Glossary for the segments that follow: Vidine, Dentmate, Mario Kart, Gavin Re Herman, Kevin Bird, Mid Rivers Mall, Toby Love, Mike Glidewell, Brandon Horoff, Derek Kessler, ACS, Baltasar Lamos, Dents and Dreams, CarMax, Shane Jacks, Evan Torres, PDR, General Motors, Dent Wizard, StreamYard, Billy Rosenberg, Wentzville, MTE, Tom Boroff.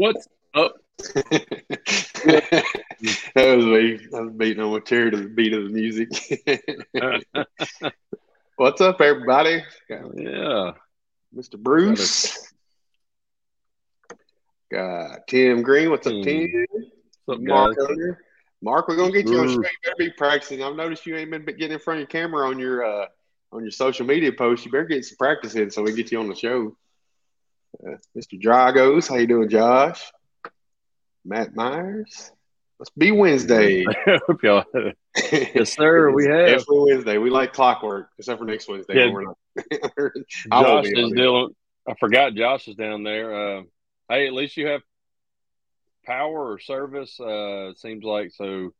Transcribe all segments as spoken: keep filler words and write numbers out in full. What's up? That was me. I was beating on my chair to the beat of the music. What's up, everybody? Yeah. Mister Bruce. Got Tim Green. What's up, mm. Tim? What's up, Mark? Mark, we're gonna get you on straight. You better be practicing. I've noticed you ain't been getting in front of your camera on your uh, on your social media posts. You better get some practice in so we get you on the show. Uh, Mister Dragos, how you doing, Josh? Matt Myers. Let's be Wednesday. Yes, sir. We have every Wednesday. We like clockwork, except for next Wednesday. Yeah. We're not. Josh is dealing. I forgot Josh is down there. Uh, hey, at least you have power or service, uh, it seems like. So,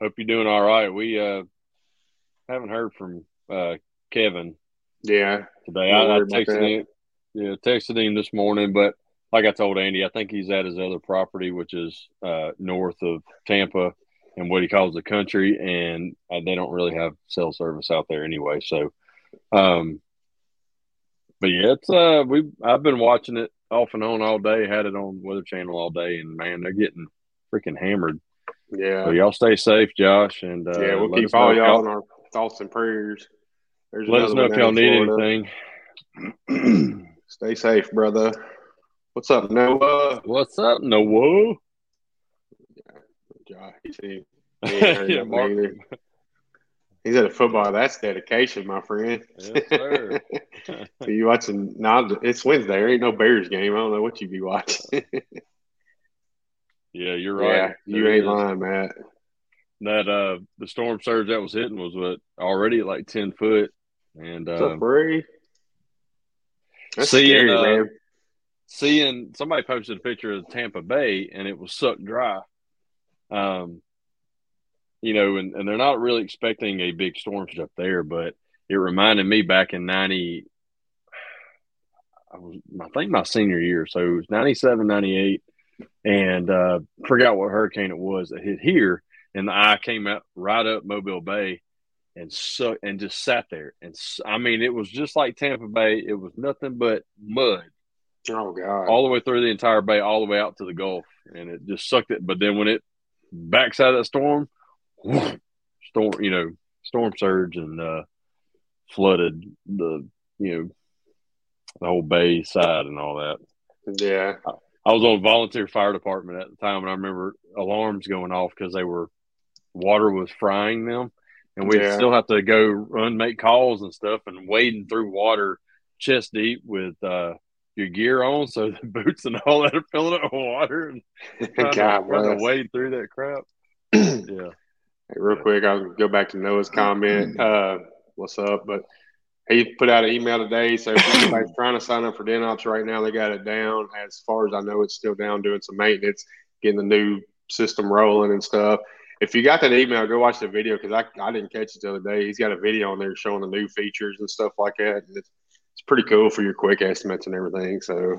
hope you're doing all right. We uh, haven't heard from uh, Kevin. Yeah, today I, I texted him. Yeah, texted him this morning, but like I told Andy, I think he's at his other property, which is uh, north of Tampa and what he calls the country, and uh, they don't really have cell service out there anyway. So, um, but yeah, it's uh, we I've been watching it off and on all day. Had it on Weather Channel all day, and man, they're getting freaking hammered. Yeah, so y'all stay safe, Josh, and uh, yeah, we'll keep all y'all in our thoughts and prayers. There's let us know if y'all need Florida. Anything. Stay safe, brother. What's up, Noah? What's up, Noah? Yeah, he yeah, Mark. He's at a football. That's dedication, my friend. Yes, sir. So you watching? Now it's Wednesday. There ain't no Bears game. I don't know what you be watching. Yeah, you're right. Yeah, you ain't lying, Matt. That uh, the storm surge that was hitting was what already like ten foot. And what's uh, up, Bree? That's seeing, scary, uh, man. Seeing somebody posted a picture of Tampa Bay, and it was sucked dry. Um, you know, and, and they're not really expecting a big storm up there, but it reminded me back in ninety I was, I think my senior year, so it was ninety-seven, ninety-eight and uh, forgot what hurricane it was that hit here, and the eye came out right up Mobile Bay. And so, and just sat there, and I mean, it was just like Tampa Bay. It was nothing but mud. Oh God! All the way through the entire bay, all the way out to the Gulf, and it just sucked it. But then when it backs out of that storm, whoosh, storm, you know, storm surge and uh, flooded the, you know, the whole bay side and all that. Yeah, I, I was on volunteer fire department at the time, and I remember alarms going off because they were water was frying them. And we yeah. still have to go run, make calls and stuff, and wading through water chest deep with uh, your gear on, so the boots and all that are filling up with water and trying God to, trying to wade through that crap. Yeah. Hey, real yeah. quick, I'll go back to Noah's comment. Uh, what's up? But he put out an email today, so if anybody's trying to sign up for DenOps right now, they got it down. As far as I know, it's still down doing some maintenance, getting the new system rolling and stuff. If you got that email, go watch the video because I, I didn't catch it the other day. He's got a video on there showing the new features and stuff like that. And it's, it's pretty cool for your quick estimates and everything. So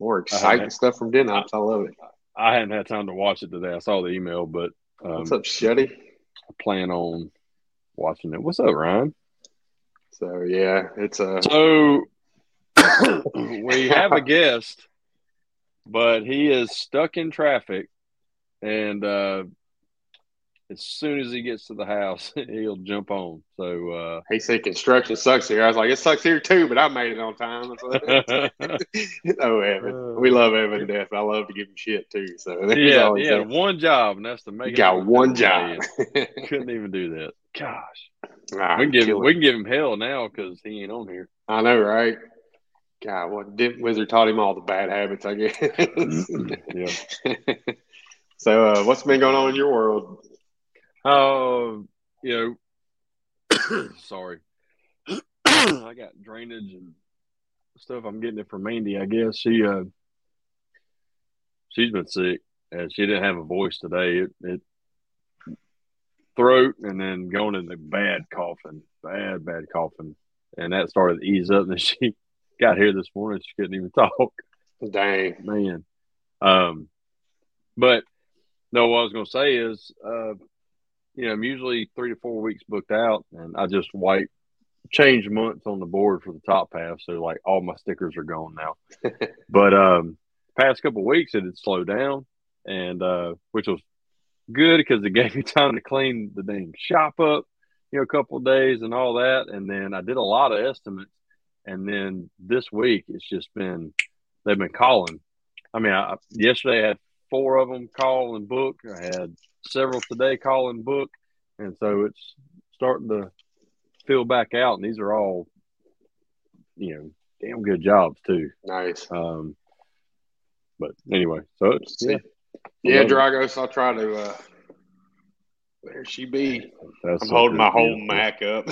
more exciting stuff from DenOps. I love it. I hadn't had time to watch it today. I saw the email, but um, what's up, Shetty? I plan on watching it. What's up, Ryan? So yeah, it's a uh... so we have a guest, but he is stuck in traffic, and uh. As soon as he gets to the house, he'll jump on. So uh, he said construction sucks here. I was like, it sucks here too, but I made it on time. Oh, Evan, we love Evan to death. I love to give him shit too. So yeah, he had one job, and that's to make. You it got one job. Couldn't even do that. Gosh, ah, we can give him, we can give him hell now because he ain't on here. I know, right? God, what Dent Wizard taught him all the bad habits, I guess. Yeah. So, uh, what's been going on in your world? Oh, uh, you know, sorry. I got drainage and stuff. I'm getting it from Mandy, I guess. She, uh, she's been sick, and she didn't have a voice today. It, it throat, and then going into bad coughing, bad, bad coughing. And that started to ease up, and then she got here this morning. She couldn't even talk. Dang. Man. Um, but, no, what I was going to say is uh, – you know, I'm usually three to four weeks booked out, and I just like change months on the board for the top half, so like all my stickers are gone now. But um, past couple of weeks it had slowed down, and uh, which was good because it gave me time to clean the dang shop up, you know, a couple of days and all that. And then I did a lot of estimates. And then this week it's just been, they've been calling. I mean, I, yesterday I had four of them call and book. I had several today call and book. And so it's starting to fill back out. And these are all, you know, damn good jobs too. Nice. Um, but anyway, so it's, yeah. Yeah, Dragos, I'll try to uh, – there she be. That's I'm holding my whole Mac up.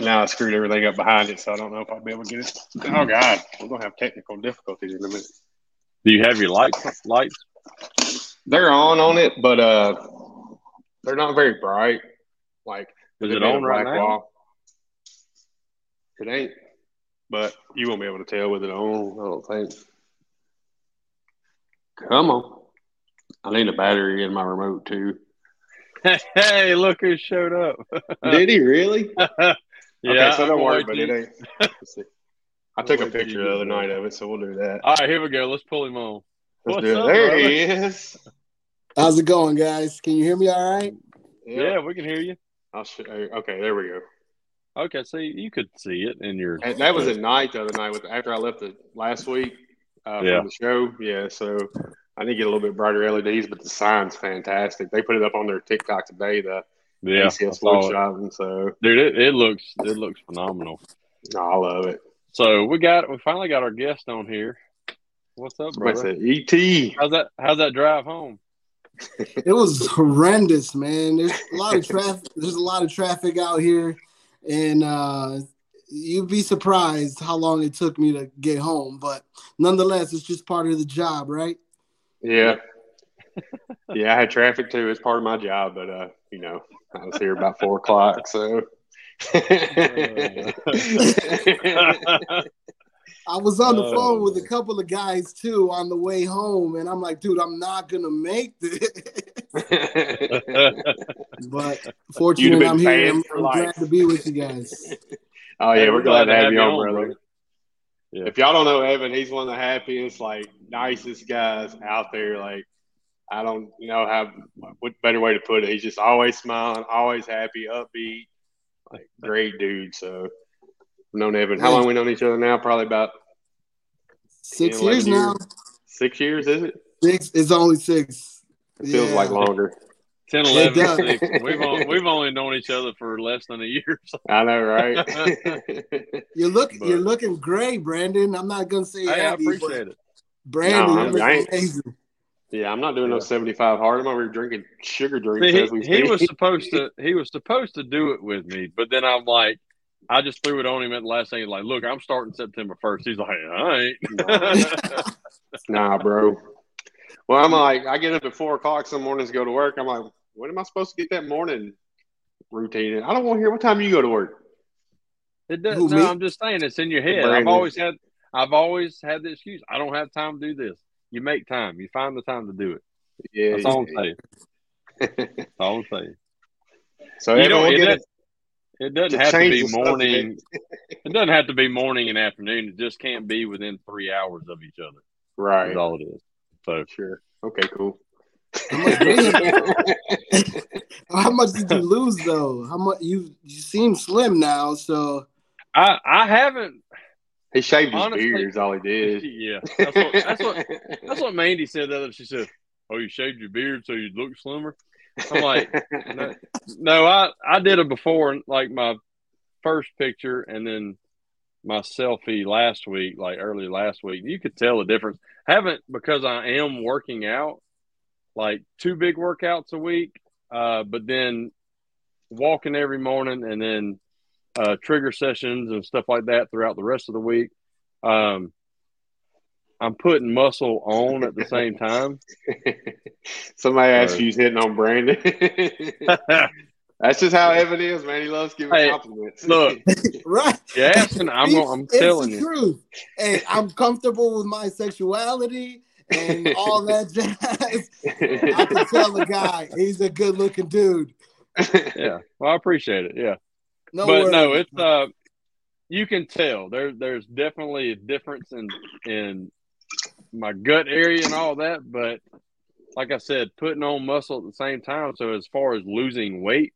Now I screwed everything up behind it, so I don't know if I'll be able to get it. Oh, God, we're going to have technical difficulties in a minute. Do you have your lights? lights? They're on on it, but uh, they're not very bright. Like, is it on right now? Wall. It ain't. But you won't be able to tell with it on, I don't think. Come on. I need a battery in my remote, too. Hey, look who showed up. Did he really? Yeah. Okay, so don't worry, but you... it ain't. I took a picture the other night of it, so we'll do that. All right, here we go. Let's pull him on. Let's What's do it. Up, there brother? He is. How's it going, guys? Can you hear me all right? Yeah, yeah we can hear you. I'll show you. Okay, there we go. Okay, so you could see it in your. And that was at night the other night with after I left the last week uh, yeah. from the show. Yeah, so I need to get a little bit brighter L E Ds, but the sign's fantastic. They put it up on their TikTok today, the yeah, A C S workshop, and so dude, it, it looks it looks phenomenal. I love it. So we got we finally got our guest on here. What's up, brother? What's it? E T. How's that? How's that drive home? It was horrendous, man. There's a lot of traffic. There's a lot of traffic out here. And uh, you'd be surprised how long it took me to get home. But nonetheless, it's just part of the job, right? Yeah. Yeah, I had traffic, too. It's part of my job. But, uh, you know, I was here about four o'clock. So I was on the oh. phone with a couple of guys, too, on the way home. And I'm like, dude, I'm not going to make this. But fortunately, I'm here. I'm, I'm glad to be with you guys. Oh yeah, we're glad, glad to have, have you on, on brother. brother. Yeah. If y'all don't know Evan, he's one of the happiest, like nicest guys out there. Like I don't know how what better way to put it. He's just always smiling, always happy, upbeat, like great dude. So I've known Evan. How long we known each other now? Probably about six years, years now. Six years, is it? Six. It's only six. It feels yeah. like longer. ten, eleven, six. We've, only, we've only known each other for less than a year. So. I know, right? You're, look, but, you're looking great, Brandon. I'm not going to say hey, Abby, I appreciate it. Brandon, no, I amazing. Yeah, I'm not doing yeah. no seventy-five hard. I'm over here drinking sugar drinks. See, as we he, he, was supposed to, he was supposed to do it with me, but then I'm like, I just threw it on him at the last thing. He's like, look, I'm starting September first. He's like, all right. Nah, bro. Well, I'm like, I get up at four o'clock some mornings to go to work. I'm like, when am I supposed to get that morning routine in? I don't want to hear what time you go to work. It doesn't. Ooh, no, me? I'm just saying it's in your head. Brandon. I've always had, I've always had the excuse. I don't have time to do this. You make time. You find the time to do it. Yeah, that's all yeah. I'm saying. That's all I'm saying. So you know, it, doesn't, it. it doesn't have to be morning. It doesn't have to be morning and afternoon. It just can't be within three hours of each other. Right. That's all it is. So sure. Okay, cool. How much, how much did you lose though? How much you you seem slim now, so I I haven't he shaved honestly, his beard is all he did. Yeah. That's what that's what that's what Mandy said the other day. She said, oh, you shaved your beard so you look slimmer? I'm like no, no, I, I did it before like my first picture and then my selfie last week, like early last week, you could tell the difference. Haven't because I am working out, like two big workouts a week, uh, but then walking every morning and then uh, trigger sessions and stuff like that throughout the rest of the week. Um, I'm putting muscle on at the same time. Somebody asked so. you hitting on Brandon. That's just how Evan is, man. He loves giving hey, compliments. Look, right? Yes, and I'm, I'm it's, telling it's the you, truth. Hey, I'm comfortable with my sexuality and all that jazz. I can tell the guy he's a good-looking dude. Yeah, well, I appreciate it. Yeah, no, but worries. no, it's uh, you can tell there there's definitely a difference in in my gut area and all that, but like I said, putting on muscle at the same time. So as far as losing weight,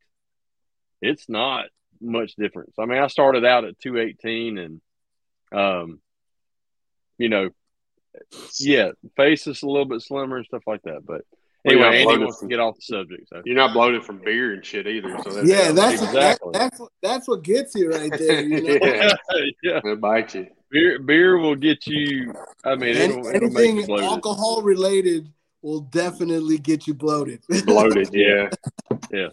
it's not much difference. I mean, I started out at two eighteen and, um, you know, yeah, face is a little bit slimmer and stuff like that. But anyway, well, Andy wants from, to get off the subject. So. You're not bloated from beer and shit either. So that's, yeah, that's exactly. that, that's that's what gets you right there. You know? yeah, yeah. It'll bite you. Beer, beer will get you. I mean, Any, it'll, it'll anything make you alcohol related will definitely get you bloated. bloated, yeah, yeah.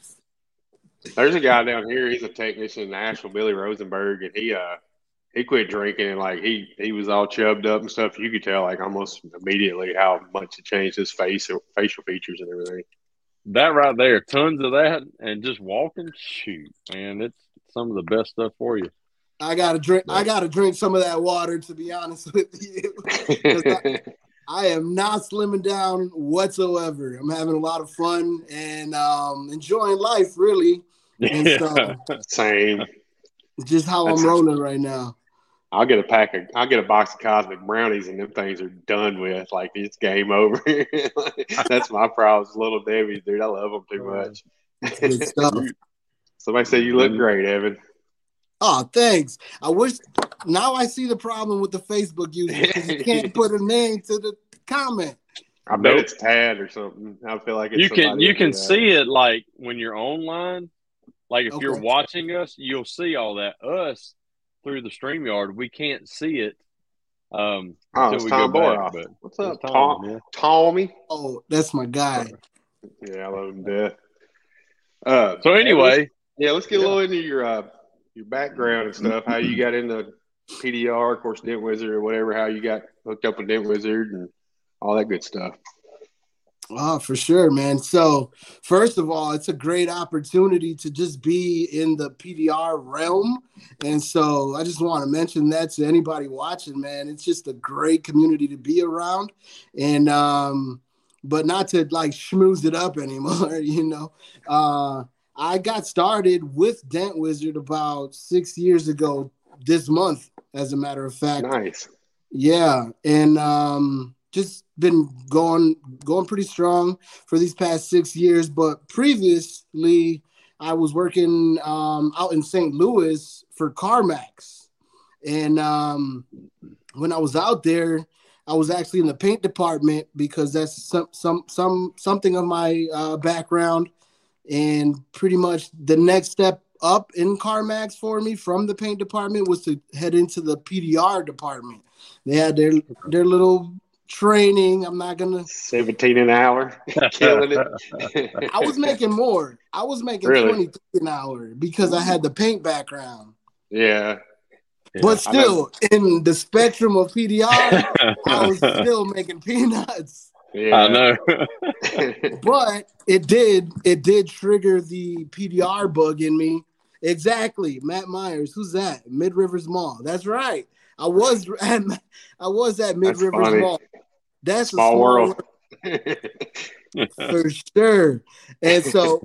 There's a guy down here. He's a technician in Nashville, Billy Rosenberg, and he uh he quit drinking and like he he was all chubbed up and stuff. You could tell like almost immediately how much it changed his face, facial features, and everything. That right there, tons of that, and just walking. Shoot, man, it's some of the best stuff for you. I gotta drink. I gotta drink some of that water. To be honest with you, I, I am not slimming down whatsoever. I'm having a lot of fun and um, enjoying life, really. And yeah, so, same. Just how That's I'm rolling a, right now. I'll get a pack of. I'll get a box of Cosmic Brownies, and them things are done with. Like it's game over. That's my problem. Little Debbie's, dude. I love them too much. That's good stuff. Somebody said you look great, Evan. Oh, thanks. I wish – now I see the problem with the Facebook user because you can't put a name to the comment. I bet nope. it's Tad or something. I feel like it's You can, you can see it, like, when you're online. Like, if okay. you're watching us, you'll see all that. Us, through the StreamYard, we can't see it. Um, oh, it's we Tom Boroff. What's up, Tom? Tom Tommy? Oh, that's my guy. Yeah, I love him death. Uh, so, anyway. Yeah, let's get yeah. a little into your uh, – your background and stuff, how you got into P D R, of course, Dent Wizard or whatever, how you got hooked up with Dent Wizard and all that good stuff. Oh, for sure, man. So first of all, it's a great opportunity to just be in the P D R realm. And so I just want to mention that to anybody watching, man. It's just a great community to be around. And, um, but not to like schmooze it up anymore, you know, uh, I got started with Dent Wizard about six years ago this month, as a matter of fact. Nice. Yeah. And um, just been going going pretty strong for these past six years. But previously, I was working um, out in Saint Louis for CarMax. And um, when I was out there, I was actually in the paint department because that's some some some something of my uh, background. And pretty much the next step up in CarMax for me from the paint department was to head into the P D R department. They had their their little training. I'm not gonna seventeen an hour, killing it. I was making more. I was making really? twenty an hour because I had the paint background. Yeah, yeah. But still, in the spectrum of P D R, I was still making peanuts. Yeah. I know. But it did it did trigger the P D R bug in me. Exactly. Matt Myers, who's that? Mid Rivers Mall. That's right. I was at I was at Mid Rivers Mall. That's small a small world. world. For sure. And so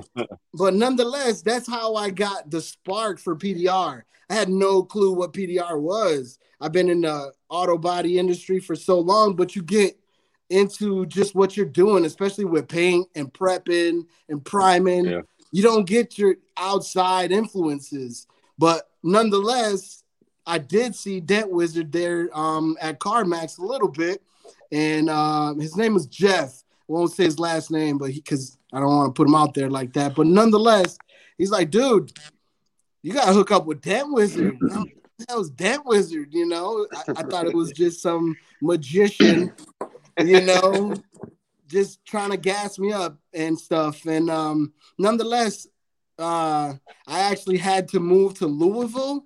but nonetheless, that's how I got the spark for P D R. I had no clue what P D R was. I've been in the auto body industry for so long, but you get into just what you're doing, especially with paint and prepping and priming. Yeah. You don't get your outside influences. But nonetheless, I did see Dent Wizard there um, at CarMax a little bit. And um, his name was Jeff. I won't say his last name, but he because I don't want to put him out there like that. But nonetheless, he's like, dude, you got to hook up with Dent Wizard. That was Dent Wizard, you know. I, I thought it was just some magician you know, just trying to gas me up and stuff. And um, nonetheless, uh, I actually had to move to Louisville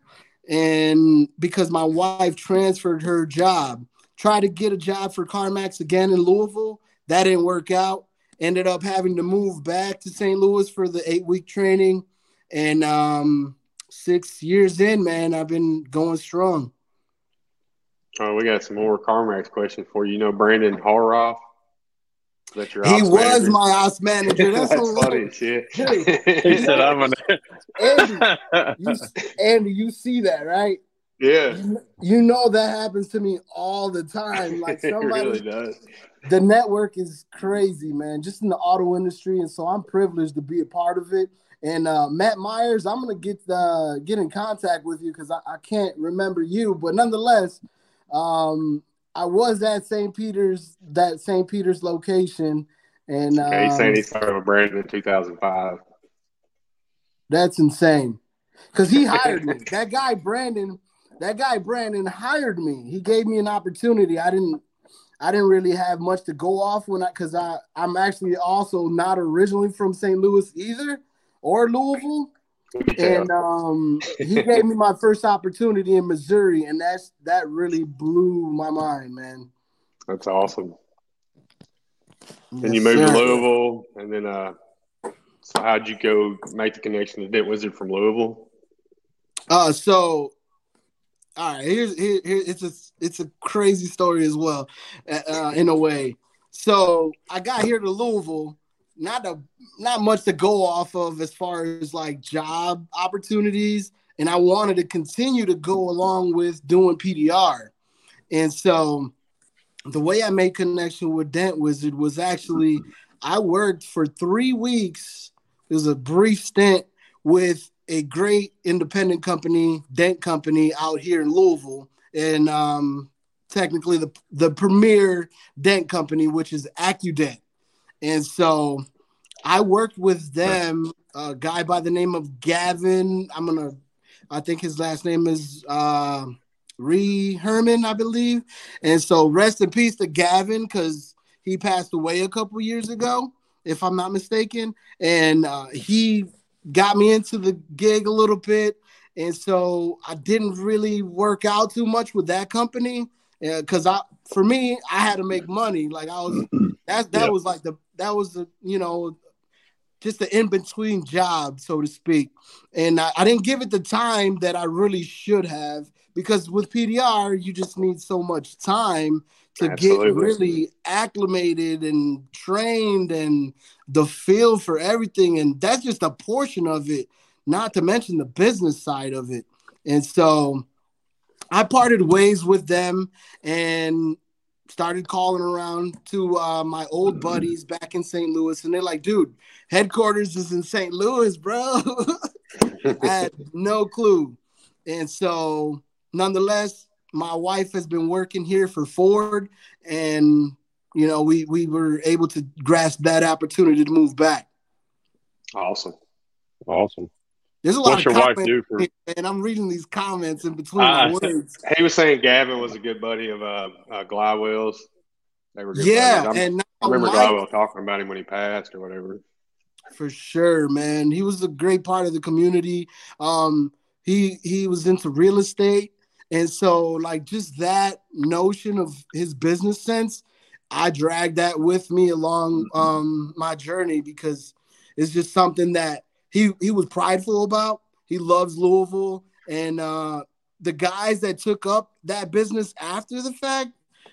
and because my wife transferred her job, tried to get a job for CarMax again in Louisville. That didn't work out. Ended up having to move back to Saint Louis for the eight week training. And um, six years in, man, I've been going strong. Oh, we got some more CarMax questions for you. You know Brandon Horoff? That your he was manager? My ops manager. That's, That's funny as shit. Hey, he said, I'm going to. Andy, you see that, right? Yeah. You, you know that happens to me all the time. Like somebody, it really does. The network is crazy, man, just in the auto industry. And so I'm privileged to be a part of it. And uh, Matt Myers, I'm going to get the, get in contact with you because I, I can't remember you. But nonetheless, um, I was at Saint Peter's, that Saint Peter's location. And okay, he's um, saying he started a brand in two thousand five. That's insane. Because he hired me. That guy, Brandon, that guy, Brandon hired me. He gave me an opportunity. I didn't I didn't really have much to go off when I, because I, I'm actually also not originally from Saint Louis either, or Louisville. Yeah. And um, he gave me my first opportunity in Missouri, and that's that really blew my mind, man. That's awesome. Yes, then you moved sir. to Louisville, and then uh, so how'd you go make the connection to Dent Wizard from Louisville? Uh, so all right, here's here, here it's a it's a crazy story as well, uh, in a way. So I got here to Louisville. Not a, not much to go off of as far as like job opportunities. And I wanted to continue to go along with doing P D R. And so the way I made connection with Dent Wizard was actually I worked for three weeks. It was a brief stint with a great independent company, Dent Company, out here in Louisville. And um, technically the, the premier Dent company, which is AccuDent. And so I worked with them, a guy by the name of Gavin. I'm going to, I think his last name is uh, Re Herman, I believe. And so rest in peace to Gavin, because he passed away a couple years ago, if I'm not mistaken. And uh, he got me into the gig a little bit. And so I didn't really work out too much with that company because uh, I, for me, I had to make money. Like I was, that, that yeah. was like the, That was, the, you know, just the in-between job, so to speak. And I, I didn't give it the time that I really should have because with P D R, you just need so much time to Absolutely. get really acclimated and trained and the feel for everything. And that's just a portion of it, not to mention the business side of it. And so I parted ways with them and started calling around to uh, my old buddies back in Saint Louis, and they're like, dude, headquarters is in Saint Louis, bro. I had no clue. And so nonetheless, my wife has been working here for Ford, and, you know, we, we were able to grasp that opportunity to move back. Awesome. Awesome. There's a lot What's of your wife do for? And I'm reading these comments in between uh, my words. He was saying Gavin was a good buddy of uh, uh, Glywell's. They were good yeah, buddies. and I remember Mike, Glywell talking about him when he passed or whatever. For sure, man. He was a great part of the community. Um, he he was into real estate, and so like just that notion of his business sense, I dragged that with me along um, my journey because it's just something that. He he was prideful about. He loves Louisville. And uh, the guys that took up that business after the fact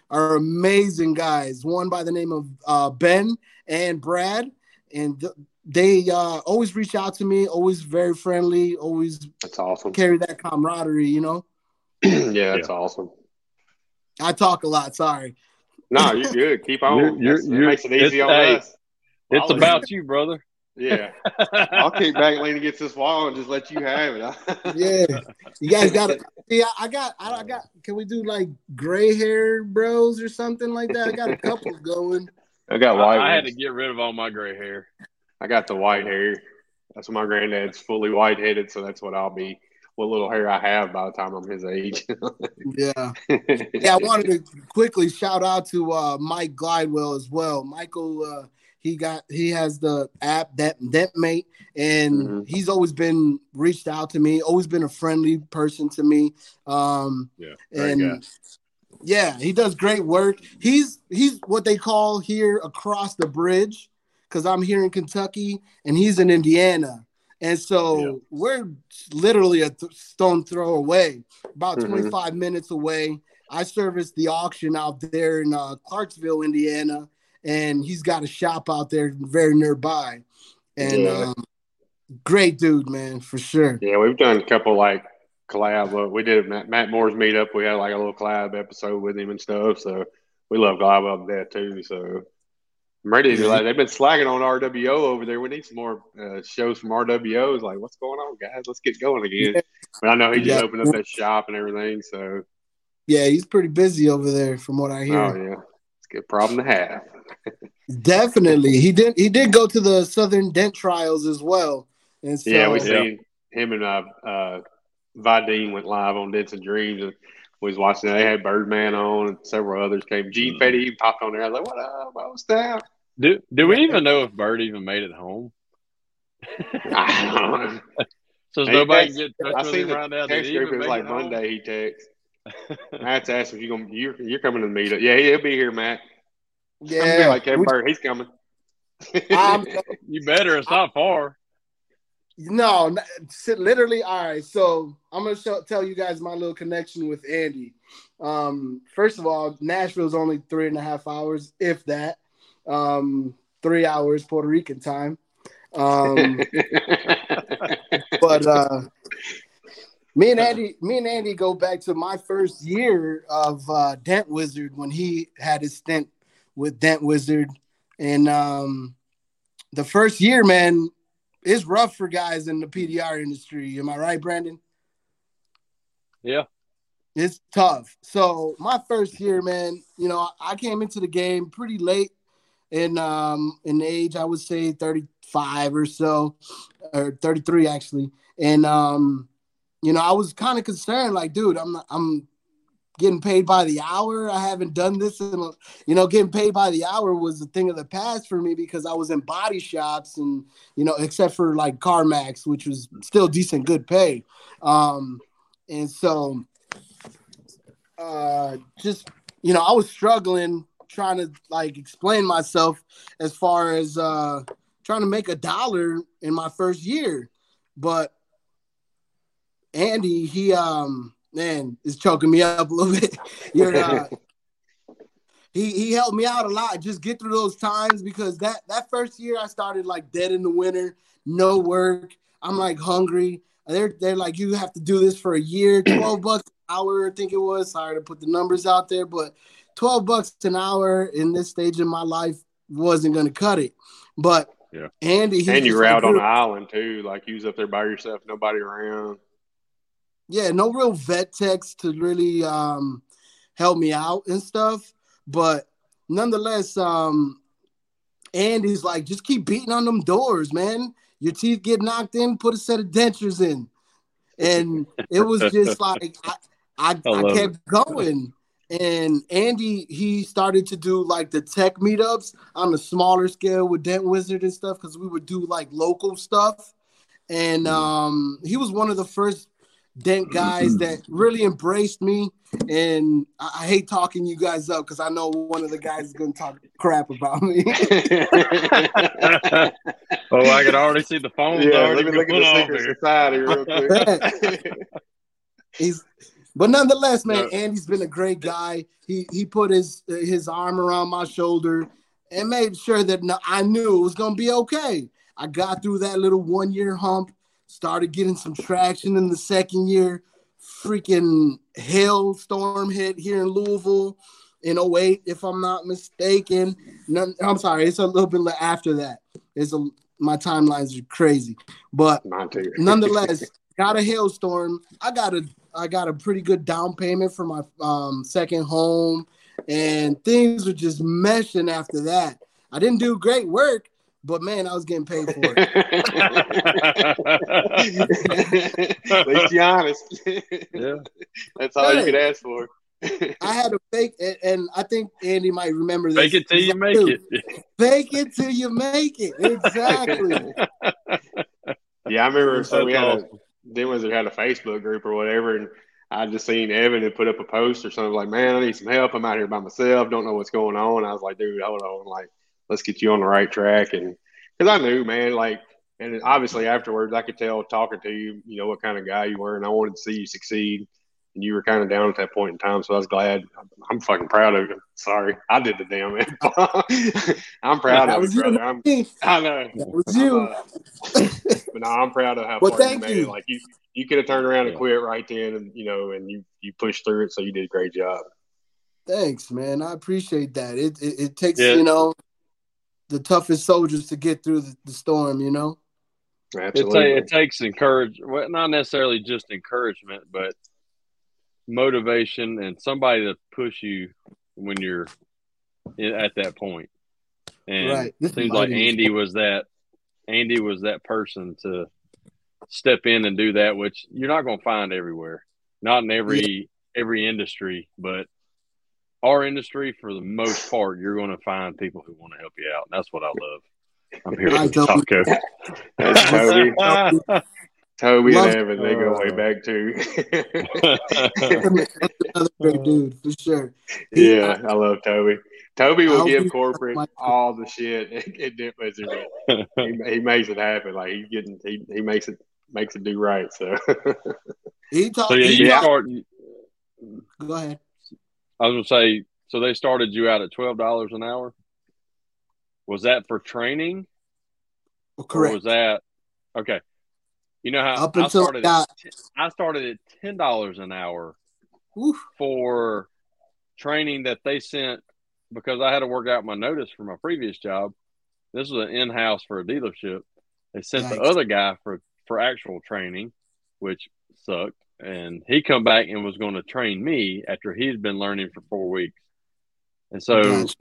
are amazing guys. One by the name of uh, Ben and Brad. And th- they uh, always reach out to me, always very friendly, always that's awesome. Carry that camaraderie, you know? yeah, that's yeah. awesome. I talk a lot, sorry. No, you're good. Keep on. You're, you're, it makes it easy on a, us. It's I'll about listen. you, brother. Yeah, I'll kick back, Lena gets this wall, and just let you have it. yeah, you guys got it. Yeah, I got, I, I got. Can we do like gray hair bros or something like that? I got a couple going. I got white. I, I had to get rid of all my gray hair. I got the white hair. That's my granddad's fully white headed, so that's what I'll be. What little hair I have by the time I'm his age. yeah, yeah. I wanted to quickly shout out to uh, Mike Glidewell as well, Michael. Uh, He got he has the app that Dentmate, and mm-hmm. he's always been reached out to me, always been a friendly person to me. Um, yeah, and yeah, he does great work. He's he's what they call here across the bridge, because I'm here in Kentucky and he's in Indiana, and so yeah. we're literally a th- stone throw away, about mm-hmm. twenty-five minutes away. I service the auction out there in uh, Clarksville, Indiana. And he's got a shop out there very nearby. And yeah. um, great dude, man, for sure. Yeah, we've done a couple, like, collab. Well, we did Matt, Matt Moore's meetup. We had like a little collab episode with him and stuff. So we love collab up there too. So I'm ready to, like, they've been slacking on R W O over there. We need some more uh, shows from R W O. It's like, what's going on, guys? Let's get going again. Yeah. But I know he just yeah. opened up that shop and everything. So yeah, he's pretty busy over there from what I hear. Oh yeah, it's a good problem to have. Definitely. He did he did go to the Southern Dent trials as well. And so, yeah, we seen yeah. him and uh, uh Vidine went live on Dents and Dreams, and we was watching that. They had Birdman on and several others came. Gene Fetty even popped on there. I was like, what up? What was that? Do do we even know if Bird even made it home? I don't know. So and nobody texts, can get in touch I with him around that. I seen the text group. It was like Monday he texts. Matt's asked if you're, gonna, you're, you're coming to the meetup. Yeah, he'll be here, Matt. Yeah. I'm be like Kevin Bird. He's coming. I'm, you better. It's not I'm, far. No, literally. All right. So I'm going to show, tell you guys my little connection with Andy. Um, first of all, Nashville's only three and a half hours, if that. Um, three hours Puerto Rican time. Um, but uh, me and Andy, me and Andy go back to my first year of uh, Dent Wizard when he had his stint with Dent Wizard, and um, the first year, man, it's rough for guys in the P D R industry. Am I right, Brandon? Yeah, it's tough. So my first year, man, you know, I came into the game pretty late. In um in age, I would say thirty-five or so, or thirty-three actually. And um, you know, I was kind of concerned, like, dude, I'm not, I'm getting paid by the hour. I haven't done this, and you know, getting paid by the hour was a thing of the past for me because I was in body shops, and you know, except for like CarMax, which was still decent, good pay. Um, and so, uh, just you know, I was struggling. Trying to like explain myself as far as uh, trying to make a dollar in my first year, but Andy, he um man is choking me up a little bit. You know, he he helped me out a lot. Just get through those times because that that first year I started like dead in the winter, no work. I'm like hungry. They're they're like you have to do this for a year, twelve bucks an hour. I think it was. Sorry to put the numbers out there, but. twelve bucks an hour in this stage of my life wasn't going to cut it. But yeah. Andy, he and you were out on an island too. Like you was up there by yourself, nobody around. Yeah. No real vet techs to really um, help me out and stuff. But nonetheless, um, Andy's like, just keep beating on them doors, man. Your teeth get knocked in, put a set of dentures in. And it was just like, I, I, I, I kept it. going. And Andy, he started to do like the tech meetups on a smaller scale with Dent Wizard and stuff because we would do like local stuff. And um, he was one of the first Dent guys that really embraced me. And I, I hate talking you guys up because I know one of the guys is going to talk crap about me. Oh, I could already see the phone. Yeah, let me look at the secret society real quick. He's. But nonetheless, man, yeah. Andy's been a great guy. He he put his his arm around my shoulder and made sure that no, I knew it was going to be okay. I got through that little one-year hump, started getting some traction in the second year. Freaking hailstorm hit here in Louisville in oh eight, if I'm not mistaken. None, I'm sorry, it's a little bit after that. It's a, my timelines are crazy. But nonetheless, got a hailstorm. I got a... I got a pretty good down payment for my um, second home, and things were just meshing after that. I didn't do great work, but, man, I was getting paid for it. At least you're honest. Yeah. That's all hey, you could ask for. I had a fake, and, and I think Andy might remember this. Fake it till you make it. Fake it till you make it. Exactly. Yeah, I remember so we had a – Then was it had a Facebook group or whatever, and I just seen Evan had put up a post or something like, "Man, I need some help. I'm out here by myself. Don't know what's going on." I was like, "Dude, hold on. Like, let's get you on the right track." And because I knew, man, like, and obviously afterwards I could tell talking to you, you know, what kind of guy you were, and I wanted to see you succeed. and you were kind of down at that point in time. So I was glad. I'm fucking proud of you. Sorry, I did the damn it. I'm proud that of you, brother. I'm, I know. That was you. Uh, but no, I'm proud of how well, far you made you. It. Like you, you could have turned around yeah. and quit right then, and you know, and you you pushed through it. So you did a great job. Thanks, man. I appreciate that. It it, it takes yeah. you know the toughest soldiers to get through the, the storm. You know. Absolutely. It, ta- it takes encouragement, well, not necessarily just encouragement, but motivation and somebody to push you when you're in, at that point. And right. it seems like Andy was that. Andy was that person to step in and do that, which you're not going to find everywhere, not in every yeah. every industry, but our industry for the most part, you're going to find people who want to help you out. And that's what I love. I'm here with Taco. That's Toby. Toby Love and Evan, they go way back too. Another great dude for sure. He, yeah, I, I love Toby. Toby will give corporate my- all the shit at Dent Wizard. he, he makes it happen. Like he's getting, he, he makes it makes it do right. So he talked. So yeah, you yeah. start. Go ahead. I was gonna say. So they started you out at twelve dollars an hour. Was that for training? Well, correct. Or was that okay? You know how Up I started. That, at, I started at ten dollars an hour Oof. for training that they sent because I had to work out my notice for my previous job. This was an in-house for a dealership. They sent nice. the other guy for for actual training, which sucked. And he come back and was going to train me after he's been learning for four weeks, and so. Nice.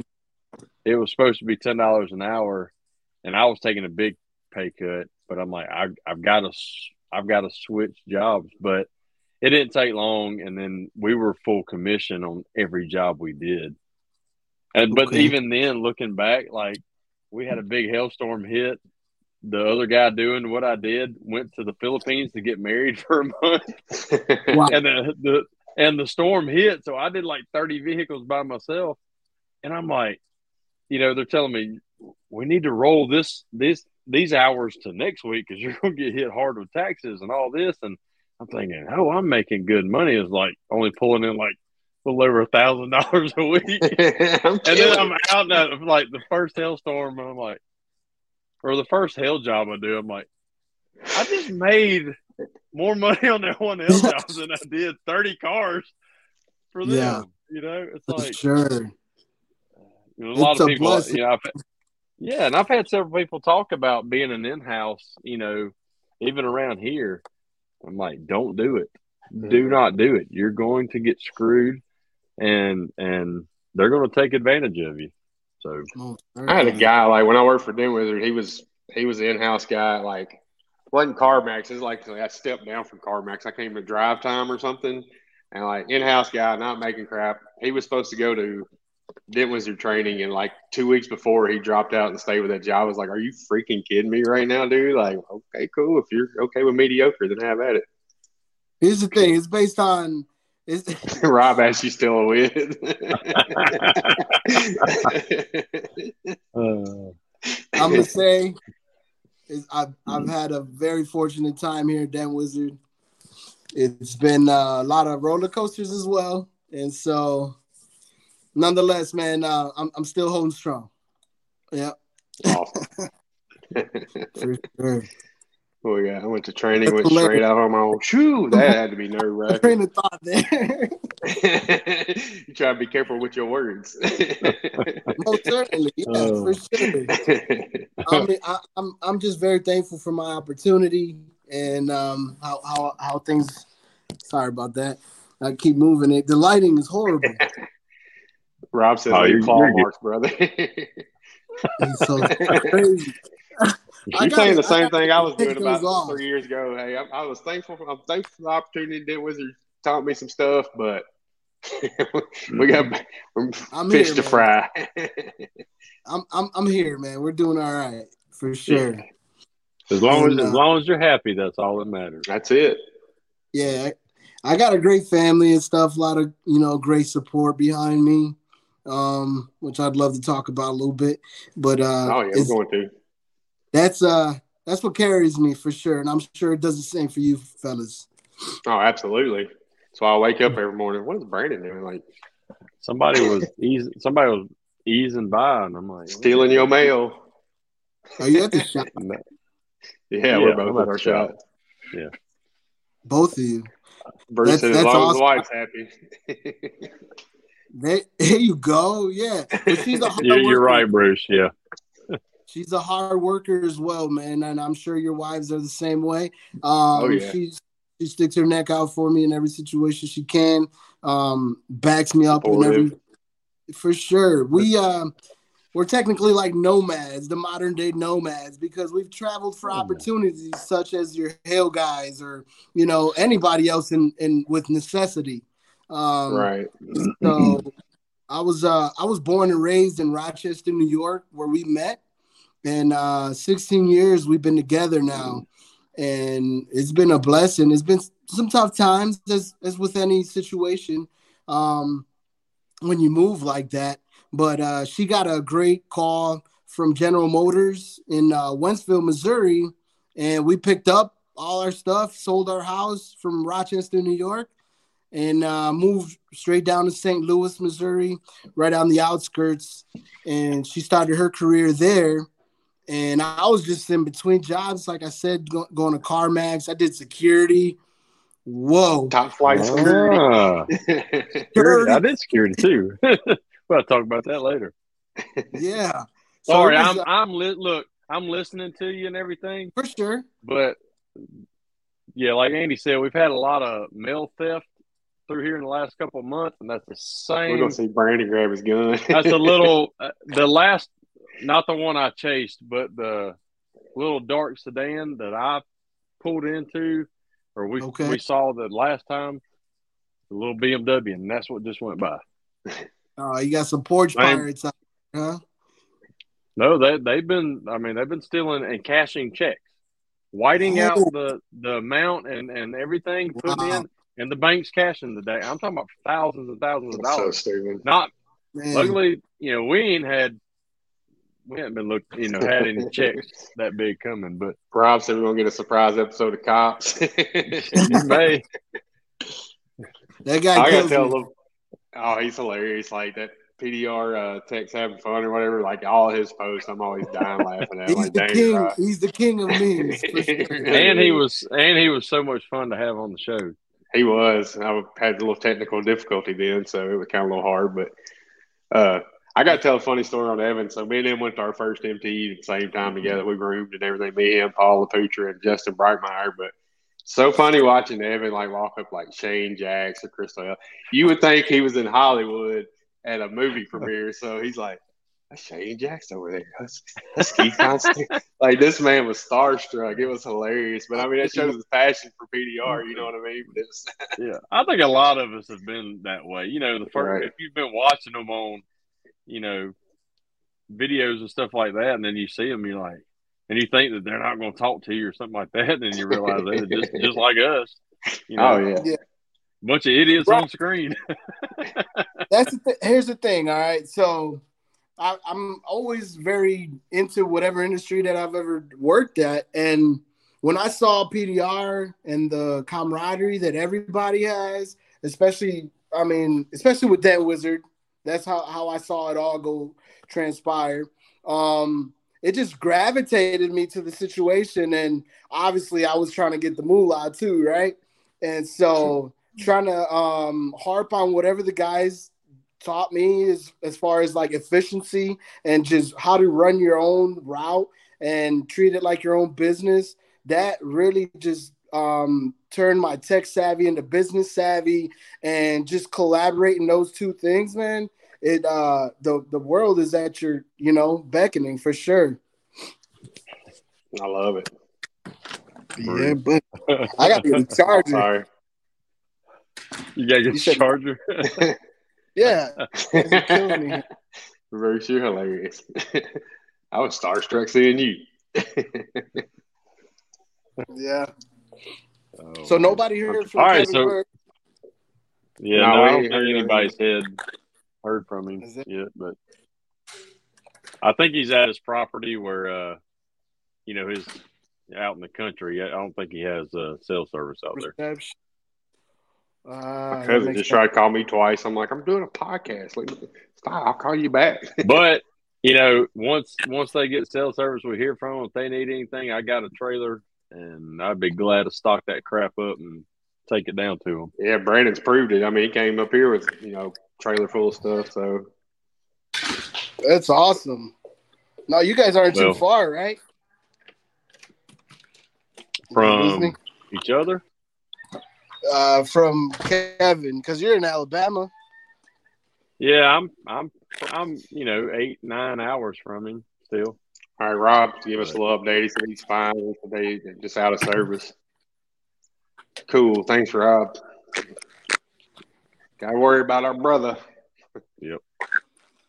It was supposed to be ten dollars an hour, and I was taking a big pay cut. But I'm like, I, I've got to, I've got to switch jobs. But it didn't take long, and then we were full commission on every job we did. And okay. but even then, looking back, like we had a big hailstorm hit. The other guy doing what I did went to the Philippines to get married for a month, wow. and the, the and the storm hit. So I did like thirty vehicles by myself, and I'm like. You know, they're telling me we need to roll this, this, these hours to next week because you're going to get hit hard with taxes and all this. And I'm thinking, oh, I'm making good money. It's like only pulling in like a little over a thousand dollars a week. And then I'm out now, like the first hailstorm. And I'm like, or the first hail job I do, I'm like, I just made more money on that one hail job than I did thirty cars for them. Yeah, you know, it's like, sure. A lot it's of people, you know, I've, yeah, and I've had several people talk about being an in-house, you know, even around here. I'm like, don't do it. Do not do it. You're going to get screwed, and and they're going to take advantage of you. So I had a guy, like, when I worked for Dent Wizard, he was, he was an in-house guy, like, wasn't CarMax. It was like I stepped down from CarMax. I came to Drive Time or something, and, like, in-house guy, not making crap. He was supposed to go to – Dent Wizard training, and like two weeks before he dropped out and stayed with that job. I was like, are you freaking kidding me right now, dude? Like, okay, cool. If you're okay with mediocre, then have at it. Here's the thing. It's based on it's Rob asked you still a win. I'm going to say is I've, I've had a very fortunate time here at Dent Wizard. It's been a lot of roller coasters as well. And so nonetheless, man, uh, I'm I'm still holding strong. Yeah. Awesome. For sure. Oh yeah, I went to training, That's went hilarious. straight out on my own. Shoo, that had to be nerve wracking. Train of thought there. You try to be careful with your words. Most certainly, yeah, oh. for sure. I mean, I, I'm I'm just very thankful for my opportunity and um how how how things. Sorry about that. I keep moving it. The lighting is horrible. Rob says, oh, you're claw marks, brother. He's so crazy. You're saying the same thing I was doing about three years ago. Hey, I, I was thankful. I'm thankful for the opportunity. Dent Wizard taught me some stuff, but we got I'm fish here, to man. fry. I'm, I'm I'm here, man. We're doing all right for sure. Yeah. As long and, as uh, as long as you're happy, that's all that matters. That's it. Yeah, I, I got a great family and stuff. A lot of you know great support behind me. Um, which I'd love to talk about a little bit, but uh, oh, yeah, we're going to. That's uh, that's what carries me for sure, and I'm sure it does the same for you fellas. Oh, absolutely. So I wake up every morning. What is Brandon doing? Like somebody was easy, somebody was easing by, and I'm like stealing your mail. Are you at the shop? yeah, yeah, we're both I'm at our shop. shop. Yeah, both of you. Bruce said, as long awesome. as his wife's happy. There, there you go. Yeah, she's a hard you're, you're right, Bruce. Yeah, she's a hard worker as well, man, and I'm sure your wives are the same way. Um, oh yeah. She's, she sticks her neck out for me in every situation she can. Um, backs me up in every, for sure. We uh, we're technically like nomads, the modern day nomads, because we've traveled for opportunities such as your Hail guys or you know anybody else in, in with necessity. Um, right. So I was uh, I was born and raised in Rochester, New York, where we met, and uh, sixteen years we've been together now, and it's been a blessing. It's been some tough times, as as with any situation, um, when you move like that. But uh, she got a great call from General Motors in uh, Wentzville, Missouri, and we picked up all our stuff, sold our house from Rochester, New York, and uh, moved straight down to Saint Louis, Missouri, right on the outskirts. And she started her career there. And I was just in between jobs, like I said, go- going to CarMax. I did security. Whoa. Top flight oh. security. security. I did security, too. We'll talk about that later. Yeah. Sorry, so was, I'm, I'm li- look, I'm listening to you and everything. For sure. But, yeah, like Andy said, we've had a lot of mail theft through here in the last couple of months, and that's the same. We're gonna see Brandy grab his gun. That's a little. Uh, the last, not the one I chased, but the little dark sedan that I pulled into, or we okay. we saw the last time, the little B M W, and that's what just went by. Oh, you got some porch pirates, out there, huh? No, they they've been. I mean, they've been stealing and cashing checks, whiting oh. out the the amount and and everything put wow. in. And the bank's cashing the day. I'm talking about thousands and thousands of dollars. So stupid. Not Man. Luckily, you know, we ain't had we haven't been looked, you know, had any checks that big coming. But Rob said we're gonna get a surprise episode of Cops. You may. That guy. I gotta tell him. Oh, he's hilarious! Like that P D R uh, text having fun or whatever. Like all his posts, I'm always dying laughing at. He's like, the king. Right. He's the king of memes. Sure. And he was, and he was so much fun to have on the show. He was. I had a little technical difficulty then, so it was kind of a little hard. But uh, I got to tell a funny story on Evan. So me and him went to our first M T E at the same time together. We roomed and everything. Me, him, Paul LaPutra, and Justin Brightmeyer. But so funny watching Evan like walk up like Shane Jacks or Crystal L. You would think he was in Hollywood at a movie premiere. So he's like, that's Shane Jacks over there. That's, that's Keith Constantine. Like, this man was starstruck. It was hilarious. But, I mean, that shows his passion for P D R. You know what I mean? But it was yeah. I think a lot of us have been that way. You know, the first, right. if you've been watching them on, you know, videos and stuff like that, and then you see them, you're like, and you think that they're not going to talk to you or something like that, and then you realize they're just, just like us. You know? Oh, yeah. yeah. Bunch of idiots right. on screen. That's the th- Here's the thing, all right? So – I, I'm always very into whatever industry that I've ever worked at. And when I saw P D R and the camaraderie that everybody has, especially, I mean, especially with Dent Wizard, that's how, how I saw it all go transpire. Um, it just gravitated me to the situation. And obviously I was trying to get the moolah too, right? And so trying to um, harp on whatever the guys taught me as, as far as like efficiency and just how to run your own route and treat it like your own business. That really just um, turned my tech savvy into business savvy, and just collaborating those two things, man. It uh, the the world is at your you know beckoning for sure. I love it. Yeah, but I got the charger. Sorry. You got your charger. Said- Yeah, killing me. Bruce, you're hilarious. I was starstruck seeing you. yeah. Oh, so nobody heard from all right, Kevin so, Bird. Yeah, no, no, I don't think anybody's head heard from him yet, but I think he's at his property where, uh, you know, he's out in the country. I don't think he has uh, cell service out there. Uh, My cousin just tried to call me twice. I'm like, I'm doing a podcast. Like, stop, I'll call you back. But, you know, once once they get sales service, we hear from them. If they need anything, I got a trailer, and I'd be glad to stock that crap up and take it down to them. Yeah, Brandon's proved it. I mean, he came up here with, you know, trailer full of stuff. So that's awesome. No, you guys aren't well, too far, right? From each other? Uh, from Kevin, because you're in Alabama. Yeah, I'm, I'm, I'm, you know, eight, nine hours from him still. All right, Rob, give us a little update. He said he's fine today, just out of service. Cool. Thanks, Rob. Got to worry about our brother. Yep.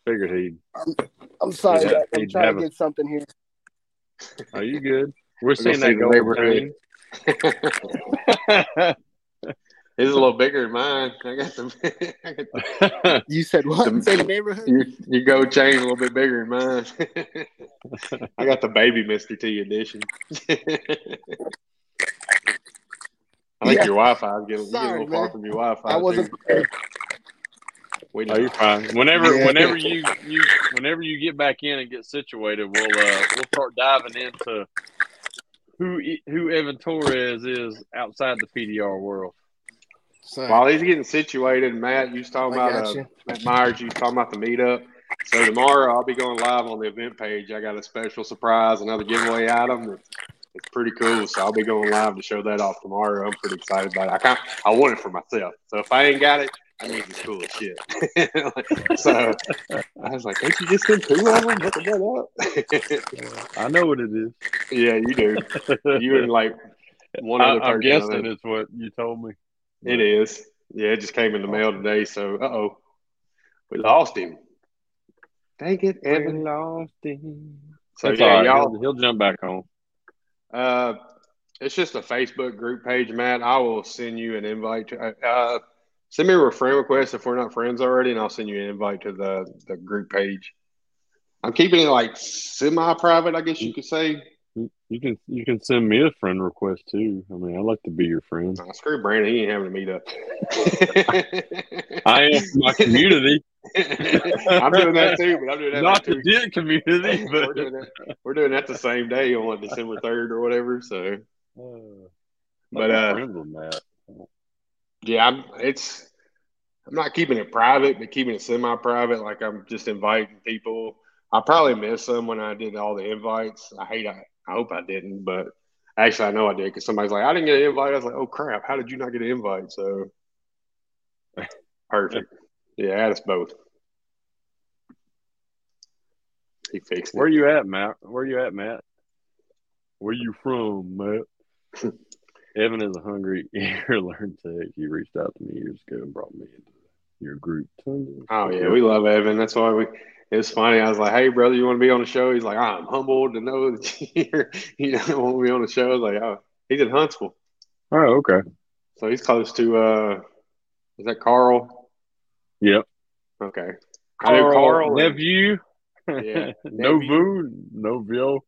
Figured he. I'm, I'm sorry. He'd, I'm he'd trying to get a, something here. Are you good? We're seeing that go over. It's a little bigger than mine. I got some. I got some you said what? Some, Say the neighborhood. You, you go chain a little bit bigger than mine. I got the baby Mister T edition. I think yeah. your Wi-Fi is getting, Sorry, getting a little man. far from your Wi-Fi. I wasn't. We know you're fine. Whenever, yeah. whenever you, you, whenever you get back in and get situated, we'll uh, we'll start diving into who who Evan Torres is outside the P D R world. So, while he's getting situated, Matt, you was talking I about uh, Matt Myers. You was talking about the meetup. So tomorrow, I'll be going live on the event page. I got a special surprise, another giveaway item. It's, it's pretty cool. So I'll be going live to show that off tomorrow. I'm pretty excited about it. I can't, I want it for myself. So if I ain't got it, I need this cool as shit. So I was like, "Ain't you just in two of them? What the up?" I know what it is. Yeah, you do. You and like one other person. I'm guessing it's what you told me. It is. Yeah, it just came in the mail today. So, uh-oh. We lost him. Dang it, Evan. We lost him. So, That's yeah, all right. y'all. He'll, he'll jump back on. Uh, it's just a Facebook group page, Matt. I will send you an invite. To, uh, send me a friend request if we're not friends already, and I'll send you an invite to the, the group page. I'm keeping it, like, semi-private, I guess you could say. You can you can send me a friend request too. I mean, I like to be your friend. Oh, screw Brandon, he ain't having a meet up. I am my community. I'm doing that too, but I'm doing that not the dick community. But we're doing that. We're doing that the same day on December third or whatever. So, uh, but uh, that. yeah, I'm, it's I'm not keeping it private, but keeping it semi-private. Like I'm just inviting people. I probably missed some when I did all the invites. I hate it. I hope I didn't, but actually I know I did because somebody's like, I didn't get an invite. I was like, oh, crap. How did you not get an invite? So, perfect. Yeah, add us both. He fixed it. Where you at, Matt? Where you at, Matt? Where you from, Matt? Evan is a hungry eater. Learn tech. He reached out to me years ago and brought me into your group. Oh, yeah. We love Evan. That's why we – It's funny. I was like, "Hey, brother, you want to be on the show?" He's like, "I'm humbled to know that you're, you don't want to be on the show." I was like, "Oh, he's in Huntsville." Oh, okay. So he's close to. Uh, is that Carl? Yep. Okay. Carl, Carl nephew. Yeah. Novu, Noville.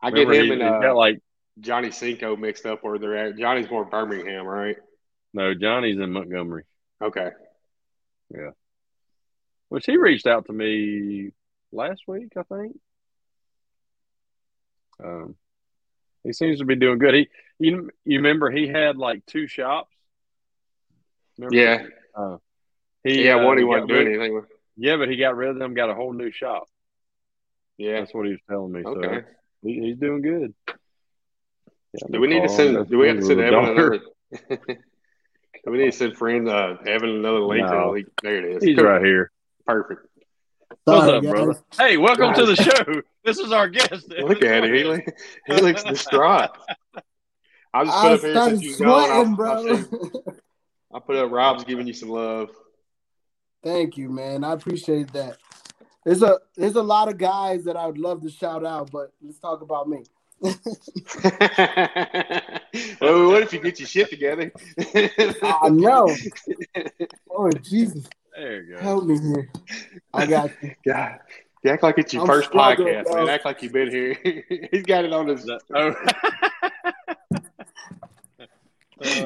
I get him he, and uh, got like Johnny Cinco mixed up where they're at. Johnny's more Birmingham, right? No, Johnny's in Montgomery. Okay. Yeah. Which he reached out to me last week, I think. Um, he seems to be doing good. He, you, you remember he had like two shops. Remember yeah. Uh, he yeah, uh, one he wasn't doing anything with. Yeah, but he got rid of them, got a whole new shop. Yeah, that's what he was telling me. Okay. So he, he's doing good. Yeah, do we need to send? Do we have to send Evan another? Do we need to send friend uh, Evan another link? No. Link? There it is. He's cool. Right here. Perfect. What's up, brother? Hey, welcome to the show. This is our guest. Look at him. He looks distraught. I'll just put up here since you gone. Bro. I'll put up Rob's giving you some love. Thank you, man. I appreciate that. There's a there's a lot of guys that I would love to shout out, but let's talk about me. Well, what if you get your shit together? I know. Oh, Jesus. There you go. Help me here. I got you. God. You act like it's your I'm first podcast, man. Act like you've been here. He's got it on his. Oh. uh,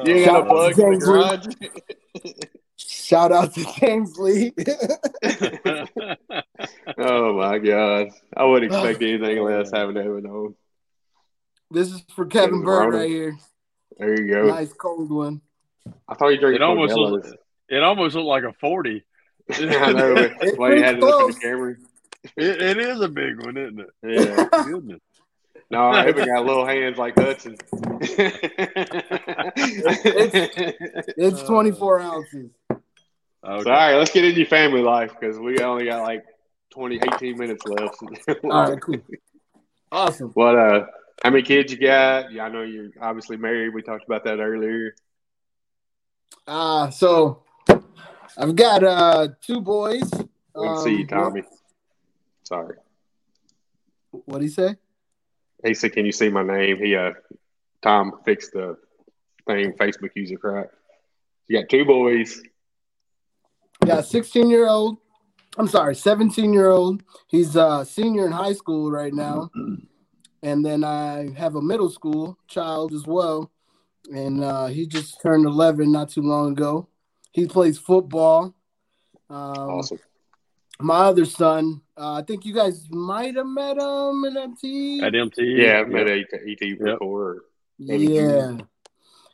you got a plug for the garage? Shout out to James Lee. Oh my God. I wouldn't expect anything less having ever known. This is for Kevin Bird right here. There you go. Nice cold one. I thought you drank it almost looked, it almost looked like a forty. I know. That's why you had to look at the camera. It, it is a big one, isn't it? Yeah. Goodness. No, I hope it got little hands like Hudson. it's it's twenty-four ounces. Okay. So, all right, let's get into your family life because we only got like twenty, eighteen minutes left. All right, cool. Awesome. What, uh, how many kids you got? Yeah, I know you're obviously married. We talked about that earlier. Uh, so I've got uh, two boys. Let's um, see, Tommy. What? Sorry. What'd he say? He said, "Can you see my name?" He, uh, Tom fixed the thing. Facebook user crack. You got two boys. Yeah, sixteen-year-old. I'm sorry, seventeen-year-old. He's a senior in high school right now. And then I have a middle school child as well. And uh, he just turned eleven not too long ago. He plays football. Um, awesome. My other son, uh, I think you guys might have met him at M T E. At M T E. Yeah, I've met at E T before. Yep. Yeah.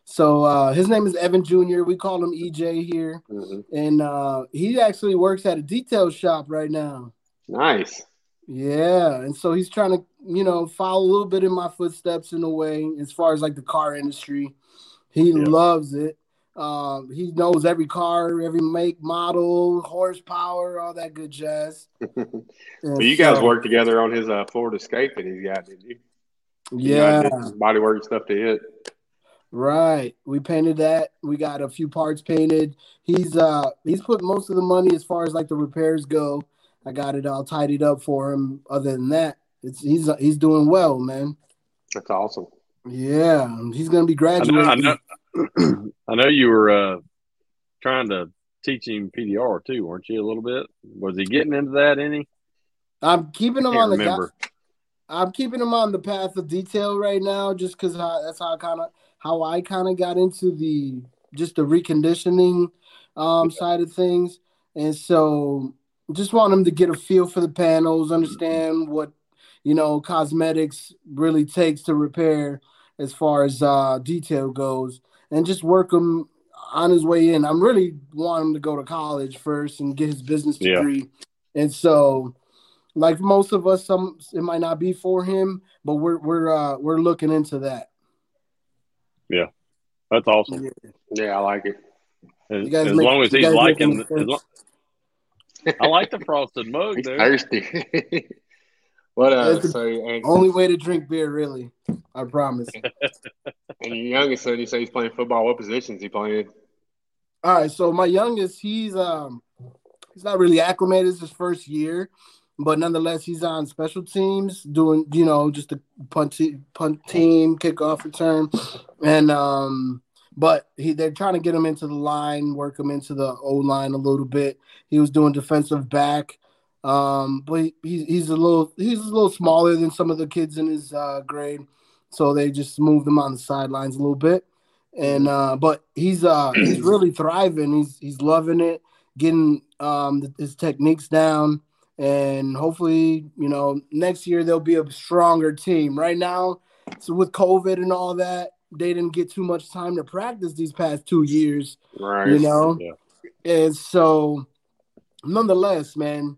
So uh, his name is Evan Junior We call him E J here. Mm-hmm. And uh, he actually works at a detail shop right now. Nice. Yeah. And so he's trying to, you know, follow a little bit in my footsteps in a way as far as like the car industry. He yeah. loves it. Uh, he knows every car, every make, model, horsepower, all that good jazz. So you guys so, worked together on his uh, Ford Escape that he's got, didn't you? Yeah. You know, bodywork stuff to it. Right. We painted that. We got a few parts painted. He's uh he's put most of the money as far as like the repairs go. I got it all tidied up for him. Other than that, it's he's he's doing well, man. That's awesome. Yeah, he's gonna be graduating. I know, I know. I know you were uh, trying to teach him P D R too, weren't you? A little bit. Was he getting into that any? I'm keeping him on the. Remember. I'm keeping him on the path of detail right now, just because that's how I kind of how I kind of got into the just the reconditioning um, side of things, and so just want him to get a feel for the panels, understand what you know cosmetics really takes to repair as far as uh, detail goes. And just work him on his way in. I'm really wanting him to go to college first and get his business degree. Yeah. And so, like most of us, some it might not be for him, but we're we're uh, we're looking into that. Yeah, that's awesome. Yeah, yeah I like it. As, as make, long as he's liking, as long, I like the frosted mug. He's dude. Thirsty. What else? That's the only way to drink beer, really. I promise. And your youngest son, you say he's playing football. What positions he playing? All right, so my youngest, he's um, he's not really acclimated. It's his first year, but nonetheless, he's on special teams doing, you know, just the punt, punt team, kickoff return, and um, but he they're trying to get him into the line, work him into the O line a little bit. He was doing defensive back. Um, but he, he's a little he's a little smaller than some of the kids in his uh, grade, so they just moved him on the sidelines a little bit. And uh, but he's uh, he's really thriving. He's he's loving it, getting um, his techniques down, and hopefully you know next year there'll be a stronger team. Right now, so with COVID and all that, they didn't get too much time to practice these past two years. Right. You know, yeah. And so nonetheless, man.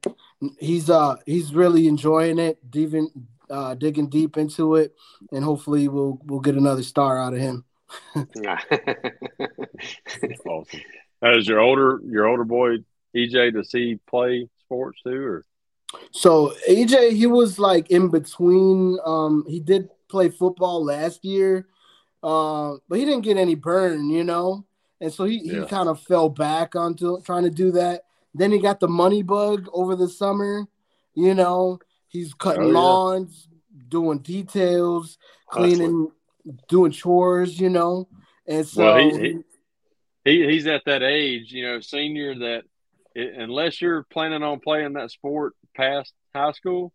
He's uh he's really enjoying it, even uh, digging deep into it, and hopefully we'll we'll get another star out of him. Awesome. Now, is your older your older boy E J does he play sports too, or? So E J he was like in between. Um, he did play football last year, uh, but he didn't get any burn, you know, and so he, yeah. he kind of fell back onto trying to do that. Then he got the money bug over the summer. You know, he's cutting oh, yeah. lawns, doing details, cleaning, Hustling. doing chores, you know. And so well, he, he, he he's at that age, you know, senior, that it, unless you're planning on playing that sport past high school,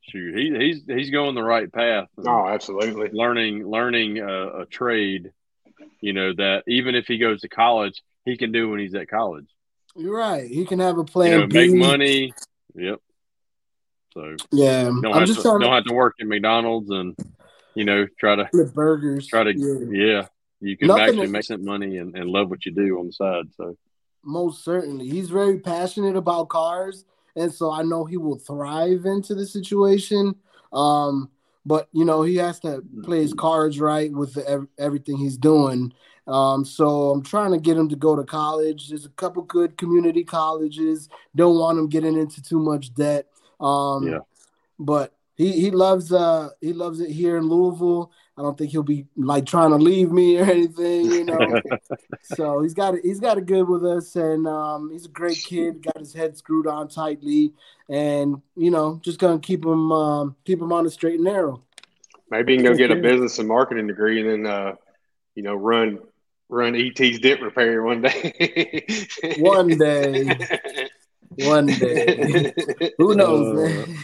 shoot, he, he's he's going the right path. Oh, absolutely. Learning, learning a, a trade, you know, that even if he goes to college, he can do when he's at college. You're right. He can have a plan. You know, make money. Yep. So yeah, don't, I'm have, just to, don't to, have to work at McDonald's and you know try to the burgers. Try to yeah. yeah you can Nothing actually is, make some money and, and love what you do on the side. So most certainly, he's very passionate about cars, and so I know he will thrive into the situation. Um, but you know he has to play his cards right with the, everything he's doing. Um, so I'm trying to get him to go to college. There's a couple good community colleges. Don't want him getting into too much debt. Um, yeah. But he, he loves uh he loves it here in Louisville. I don't think he'll be like trying to leave me or anything, you know. So he's got a, he's got it good with us, and um, he's a great kid. Got his head screwed on tightly, and you know, just gonna keep him um, keep him on the straight and narrow. Maybe he can go get a business and marketing degree, and then uh, you know, run run E T's dent repair one day. one day. One day, who knows, man?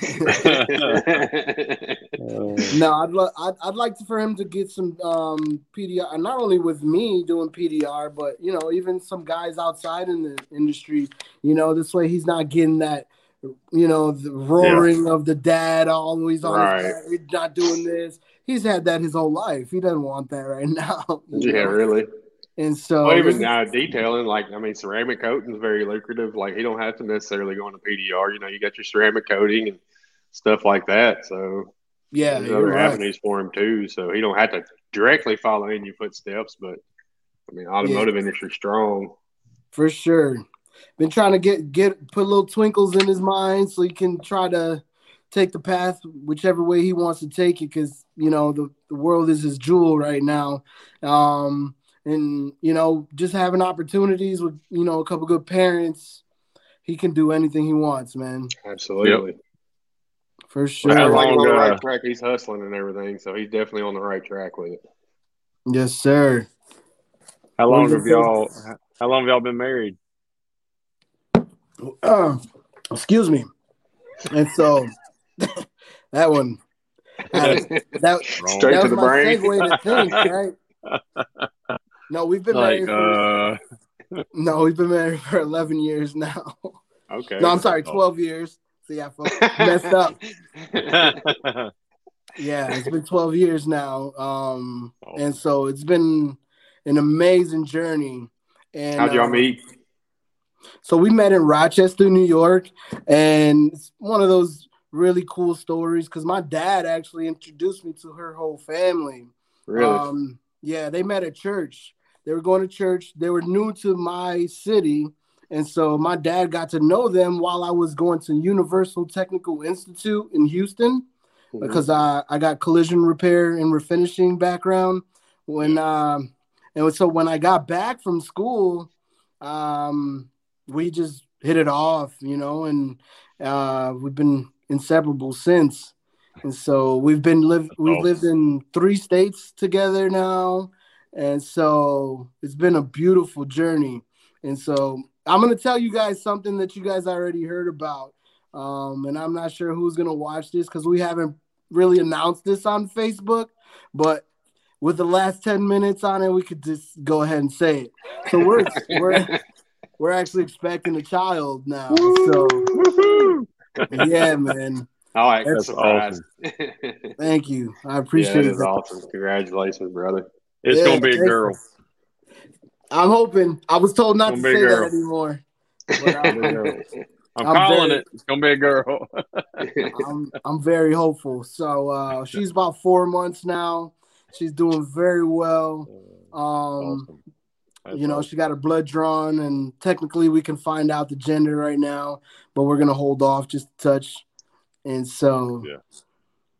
No, I'd, lo- I'd I'd like for him to get some um, P D R, not only with me doing P D R, but you know, even some guys outside in the industry. You know, this way he's not getting that, you know, the roaring yeah. of the dad always on. Right. His dad. He's not doing this. He's had that his whole life. He doesn't want that right now. Yeah, know? Really. And so, well, even now, detailing, like, I mean, ceramic coating is very lucrative. Like, you don't have to necessarily go into P D R. You know, you got your ceramic coating and stuff like that. So, yeah, there's other right. avenues for him, too. So, he don't have to directly follow in your footsteps. But, I mean, automotive yeah. industry strong. For sure. Been trying to get, get put little twinkles in his mind so he can try to take the path whichever way he wants to take it because, you know, the, the world is his jewel right now. Um And, you know, just having opportunities with, you know, a couple good parents, he can do anything he wants, man. Absolutely. Yep. For sure. Well, like on the right track. He's hustling and everything, so he's definitely on the right track with it. Yes, sir. How long have y'all – how long have y'all been married? Uh, excuse me. And so that one that, – that, straight that to the brain. That was my segue to think, right? No, we've been like, married. For, uh... No, we've been married for eleven years now. Okay. No, I'm sorry, twelve oh. years. See, I messed up. Yeah, it's been twelve years now, um, oh. and so it's been an amazing journey. And how'd y'all um, meet? So we met in Rochester, New York, and it's one of those really cool stories because my dad actually introduced me to her whole family. Really? Um, yeah, they met at church. They were going to church. They were new to my city. And so my dad got to know them while I was going to Universal Technical Institute in Houston mm-hmm. because I, I got collision repair and refinishing background. When um, and so when I got back from school, um, we just hit it off, you know, and uh, we've been inseparable since. And so we've been live we've lived in three states together now. And so it's been a beautiful journey. And so I'm going to tell you guys something that you guys already heard about. Um, and I'm not sure who's going to watch this because we haven't really announced this on Facebook. But with the last ten minutes on it, we could just go ahead and say it. So we're we're, we're actually expecting a child now. Woo! So yeah, man. All right, that's awesome. Thank you. I appreciate yeah, it. That is awesome. Congratulations, brother. It's yeah, gonna be a girl. I'm hoping. I was told not to say that anymore. But I'm, I'm, I'm calling very, it. It's gonna be a girl. I'm, I'm very hopeful. So uh, she's about four months now. She's doing very well. Um, awesome. You know, she got her blood drawn, and technically we can find out the gender right now, but we're gonna hold off just a touch. And so yeah.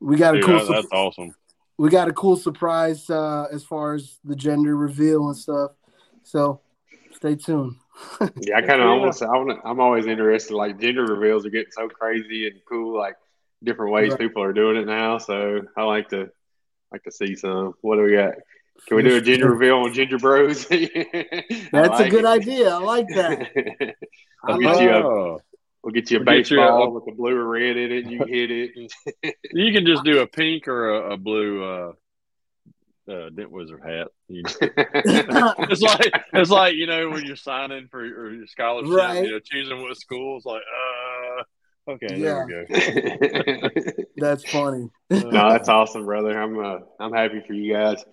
we got Dude, a cool that, that's su- awesome. We got a cool surprise uh, as far as the gender reveal and stuff. So stay tuned. yeah, I kind of yeah. almost I wanna, I'm always interested. Like gender reveals are getting so crazy and cool. Like different ways right. people are doing it now. So I like to like to see some. What do we got? Can we do a gender reveal on Ginger Bros? That's like a good it. idea. I like that. I'll get you up. We'll get you a we'll baseball you a, with a blue or red in it. You hit it. You can just do a pink or a, a blue uh, uh, Dent Wizard hat. You know? it's like it's like you know when you're signing for or your scholarship, right. you know, choosing what school. It's like, uh, okay, yeah. there we go. That's funny. No, that's awesome, brother. I'm uh, I'm happy for you guys.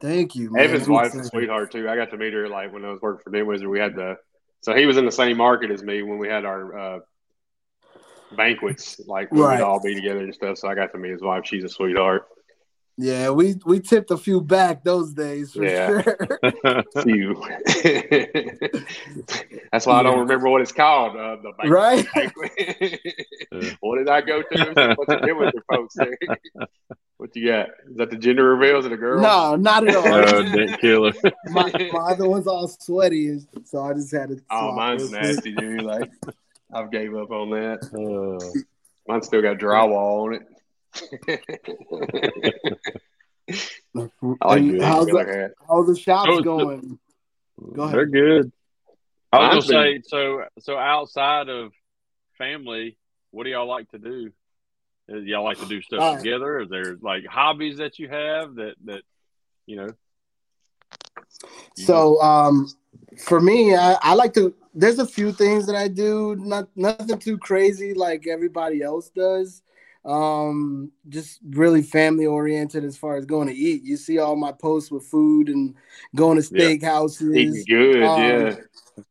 Thank you. Man. Evan's wife's a sweetheart too. I got to meet her like when I was working for Dent Wizard. We had the so he was in the same market as me when we had our uh, banquets, like we right. would all be together and stuff. So I got to meet his wife. She's a sweetheart. Yeah, we, we tipped a few back those days for yeah. sure. Few. That's why yeah. I don't remember what it's called. Uh, the banquet. Right? Banquet. What did I go to? What you did with your folks? What you got? Is that the gender reveals of the girls? No, not at all. Oh, Dent killer. My, my other one's all sweaty, so I just had to. Oh, mine's nasty, dude. Like I've gave up on that. Uh, Mine still got drywall on it. I like how's, the, like that. how's the shops so going? The, Go ahead. They're good. I was gonna say so. So outside of family, what do y'all like to do? Do y'all like to do stuff right. together? Is there like hobbies that you have that that you know? You so know? um, for me, I, I like to. There's a few things that I do. Not nothing too crazy like everybody else does. Um, just really family oriented as far as going to eat. You see all my posts with food and going to steakhouses. Yeah. Eating good, um, yeah.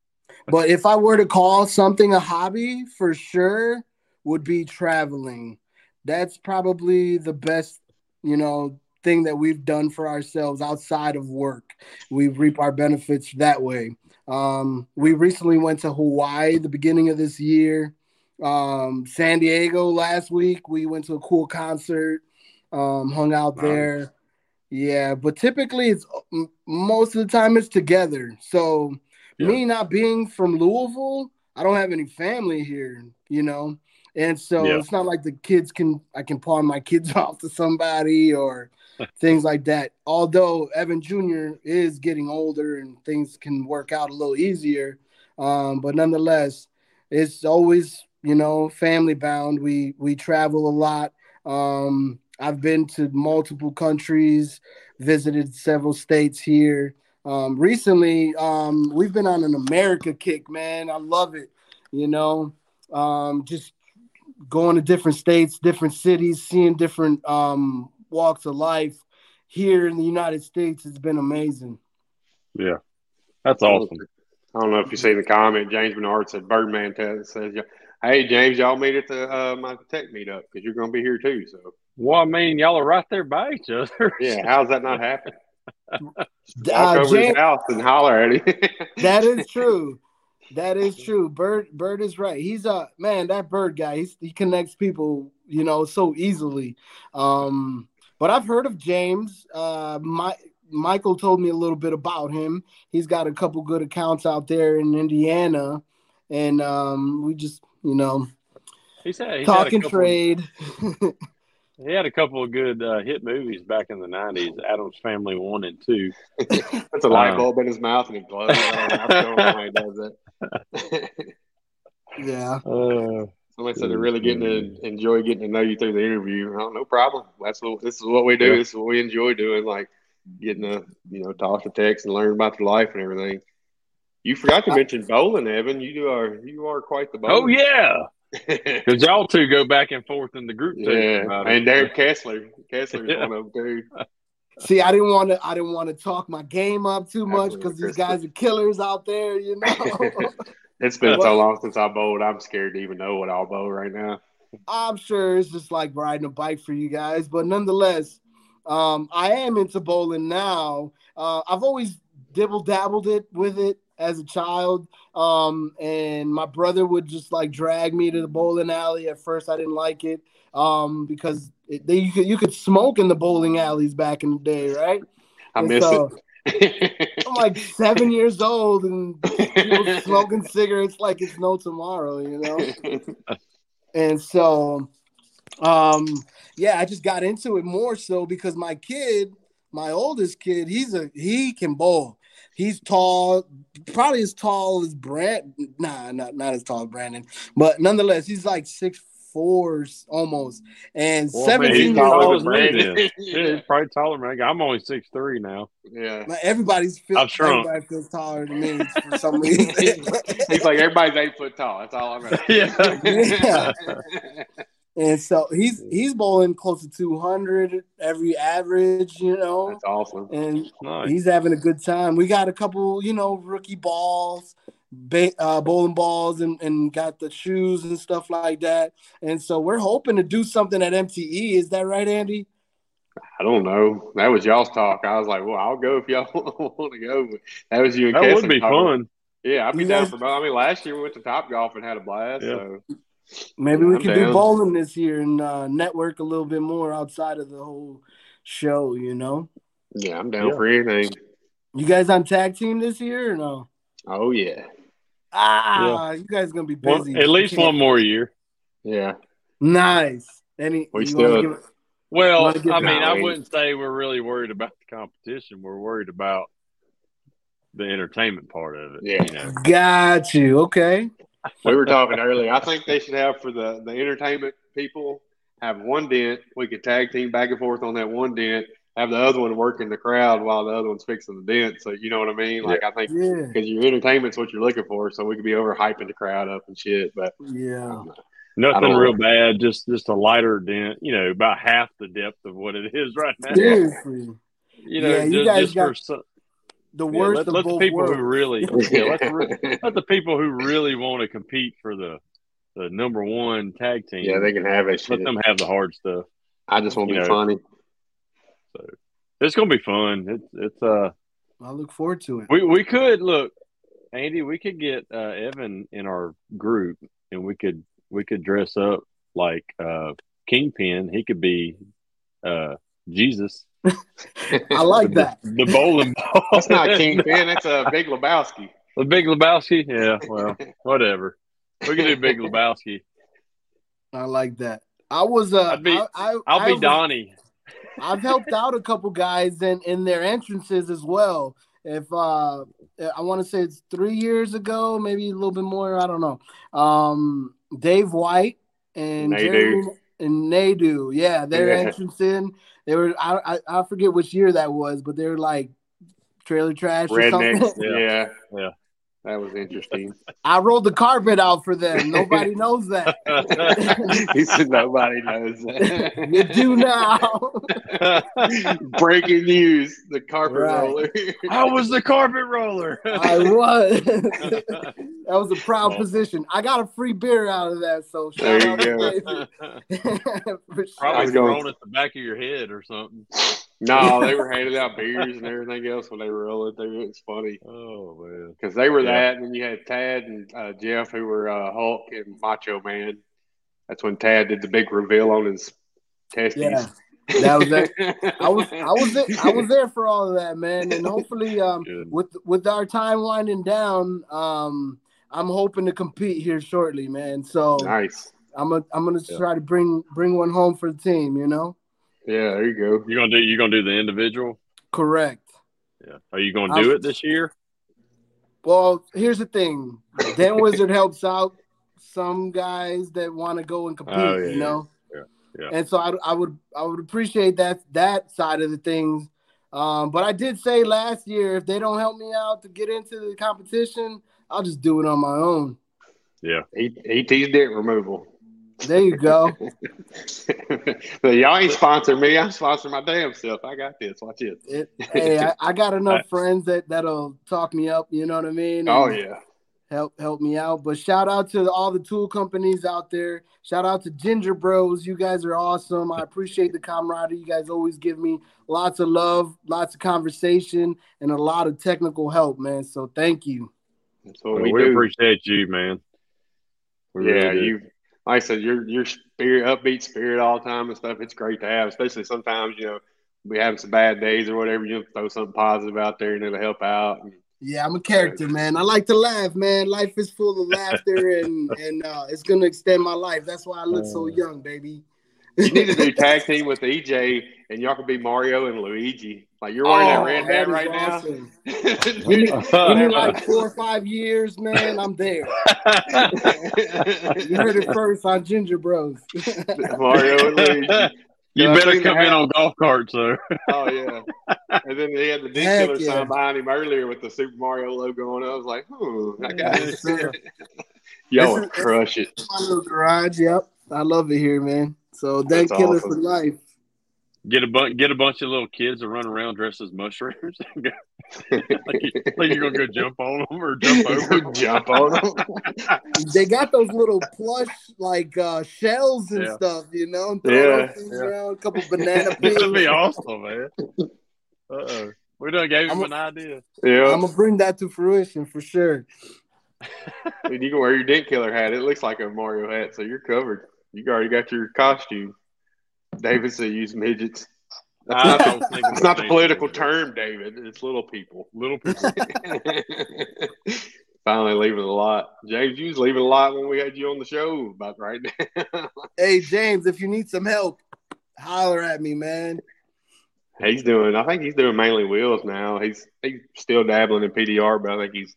But if I were to call something a hobby, for sure would be traveling. That's probably the best, you know, thing that we've done for ourselves outside of work. We reap our benefits that way. Um, we recently went to Hawaii the beginning of this year. Um, San Diego last week, we went to a cool concert, um, hung out wow. there. Yeah. But typically it's most of the time it's together. So yeah. me not being from Louisville, I don't have any family here, you know? And so yeah. it's not like the kids can, I can pawn my kids off to somebody or things like that. Although Evan Junior is getting older and things can work out a little easier. Um, but nonetheless, it's always, you know, family bound. We we travel a lot. Um, I've been to multiple countries, visited several states here. Um, recently, um, we've been on an America kick, man. I love it. You know, um, just going to different states, different cities, seeing different um, walks of life here in the United States. It's been amazing. Yeah, that's awesome. I don't know if you see the comment. James Bernard said, Birdman says, hey, James, y'all meet at the uh, my tech meetup because you're going to be here too. So, well, I mean, y'all are right there by each other. Yeah, how's that not happen? Walk uh, over James, his house and holler at him. That is true. That is true. Bird, Bird is right. He's a man. That Bird guy. He's, he connects people, you know, so easily. Um, but I've heard of James. Uh, my Michael told me a little bit about him. He's got a couple good accounts out there in Indiana, and um, we just. You know, he's had, he's talk and trade. Of, he had a couple of good uh, hit movies back in the nineties, Adam's Family One and Two. That's a light bulb um, in his mouth and he glows. I don't know why he does it. Yeah. Uh, Somebody said they're really getting to enjoy getting to know you through the interview. Oh, no problem. That's what, this is what we do. Yeah. This is what we enjoy doing, like getting to, you know, talk to text and learn about your life and everything. You forgot to mention bowling, Evan. You are you are quite the bowler. Oh yeah, because y'all two go back and forth in the group. Yeah, and Derek Kessler, Kessler's yeah. one of them too. See, I didn't want to. I didn't want to talk my game up too much because these guys are killers out there. You know, it's been but, so long since I bowled. I'm scared to even know what I'll bowl right now. I'm sure it's just like riding a bike for you guys, but nonetheless, um, I am into bowling now. Uh, I've always dibble dabbled it with it. As a child, um, and my brother would just like drag me to the bowling alley. At first, I didn't like it um, because it, they, you could you could smoke in the bowling alleys back in the day, right? I and miss so, it. I'm like seven years old and people smoking cigarettes like it's no tomorrow, you know. And so, um, yeah, I just got into it more so because my kid, my oldest kid, he's a he can bowl. He's tall, probably as tall as Brandon. Nah, not, not as tall as Brandon. But nonetheless, he's like six fours almost, and well, seventeen man, years old. Man, yeah. Probably taller, man. I'm only six three now. Yeah, like everybody's feels, I'm sure everybody feels taller than me for some reason. He's like, everybody's eight foot tall. That's all I remember. Yeah. Yeah. And so he's he's bowling close to two hundred every average, you know. That's awesome. And nice. He's having a good time. We got a couple, you know, rookie balls, ba- uh, bowling balls, and, and got the shoes and stuff like that. And so we're hoping to do something at M T E. Is that right, Andy? I don't know. That was y'all's talk. I was like, well, I'll go if y'all want to go. But that was you and That Kesson would be talking. Fun. Yeah, I'd be yeah. down for both. I mean, last year we went to Topgolf and had a blast, yeah. so – Maybe we I'm could down. do bowling this year and uh, network a little bit more outside of the whole show, you know? Yeah, I'm down yeah. for anything. You guys on tag team this year or no? Oh, yeah. Ah, yeah. You guys going to be busy. Well, at least one more year. Yeah. Nice. Any, we still give, well, I mean, nine. I wouldn't say we're really worried about the competition. We're worried about the entertainment part of it. Yeah. You know? Got you. Okay. We were talking earlier. I think they should have, for the, the entertainment people, have one dent. We could tag team back and forth on that one dent, have the other one work in the crowd while the other one's fixing the dent. So, you know what I mean? Like, I think because yeah. your entertainment's what you're looking for, so we could be overhyping the crowd up and shit. But yeah, nothing real bad, just just a lighter dent, you know, about half the depth of what it is right now. Seriously. You know, yeah, you just, guys just got- for some. The worst yeah, let, of let both the people worlds. Who really, yeah, let, the, let the people who really want to compete for the the number one tag team. Yeah, they can have it. Let them have the hard stuff. I just want to be know. funny. So it's gonna be fun. It's it's uh. I look forward to it. We we could look, Andy. We could get uh, Evan in our group, and we could we could dress up like uh, Kingpin. He could be uh, Jesus. I like that. The, the bowling ball. That's not Kingpin. That's a Big Lebowski. The Big Lebowski? Yeah, well, whatever. We can do Big Lebowski. I like that. I was uh, I'd be, I, I, I'll I, be Donnie. I've helped out a couple guys in, in their entrances as well. If uh, I want to say it's three years ago, maybe a little bit more. I don't know. Um, Dave White and Nadu. Jerry and Nadu. Yeah, their yeah. entrance in. They were I, I I forget which year that was, but they were like trailer trash Red or something. Next, yeah, yeah, yeah, that was interesting. I rolled the carpet out for them. Nobody knows that. He said nobody knows that. You do now. Breaking news: the carpet right. roller. I was the carpet roller. I was. That was a proud well, position. I got a free beer out of that, so shout out to David. Sure. Probably thrown at the back of your head or something. No, they were handing out beers and everything else when they were rolling through. It was funny. Oh, man. Because they were yeah. that, and then you had Tad and uh, Jeff, who were uh, Hulk and Macho Man. That's when Tad did the big reveal on his testes. Yeah. That was it. I was I was there, I was there for all of that, man. And hopefully, um, with with our time winding down, um, I'm hoping to compete here shortly, man. So nice. I'm a, I'm gonna yeah. try to bring bring one home for the team. You know. Yeah, there you go. You're gonna do you gonna do the individual? Correct. Yeah. Are you gonna do I'm, it this year? Well, here's the thing. Dent Wizard helps out some guys that want to go and compete. Oh, yeah, you know. Yeah. Yeah. And so I, I would I would appreciate that that side of the things. Um, but I did say last year, if they don't help me out to get into the competition, I'll just do it on my own. Yeah. E T's dent removal. There you go. Y'all ain't sponsoring me. I'm sponsoring my damn self. I got this. Watch it. it hey, I, I got enough right. friends that, that'll talk me up. You know what I mean? And oh, yeah. Help help me out. But shout out to all the tool companies out there. Shout out to Ginger Bros. You guys are awesome. I appreciate the camaraderie. You guys always give me lots of love, lots of conversation, and a lot of technical help, man. So thank you. That's what well, we, we do. Appreciate you, man. We yeah, really you – Like I said, your your spirit, upbeat spirit all the time and stuff, it's great to have, especially sometimes, you know, we have some bad days or whatever, you know, throw something positive out there and it'll help out. Yeah, I'm a character, man. I like to laugh, man. Life is full of laughter and, and uh, it's going to extend my life. That's why I look so young, baby. You need to do tag team with E J, and y'all can be Mario and Luigi. Like, you're wearing oh, that red hat right awesome. now. Give me, give me like four or five years, man. I'm there. You heard it first on Ginger Bros. Mario and Luigi. You so better come in on golf carts, though. Oh, yeah. And then they had the D-Killer yeah. sign behind him earlier with the Super Mario logo on it. I was like, hmm, I got yes, it. Y'all would crush it. My little garage, yep. I love it here, man. So, Dent Killer awesome. for life. Get a, bu- get a bunch of little kids to run around dressed as mushrooms. Like, you, like you're going to go jump on them or jump over jump on them. They got those little plush, like, uh, shells and yeah. stuff, you know? And throw yeah. those things yeah. around, a couple banana peels. This would be awesome, man. Uh-oh. We done gave him an idea. Yeah. I'm going to bring that to fruition for sure. Dude, you can wear your Dent Killer hat. It looks like a Mario hat, so you're covered. You already got your costume. David said use midgets. That's I not, don't think it's not the political midgets. term, David. It's little people. Little people. Finally leaving a lot. James, you was leaving a lot when we had you on the show about right now. Hey, James, if you need some help, holler at me, man. He's doing – I think he's doing mainly wheels now. He's he's still dabbling in P D R, but I think he's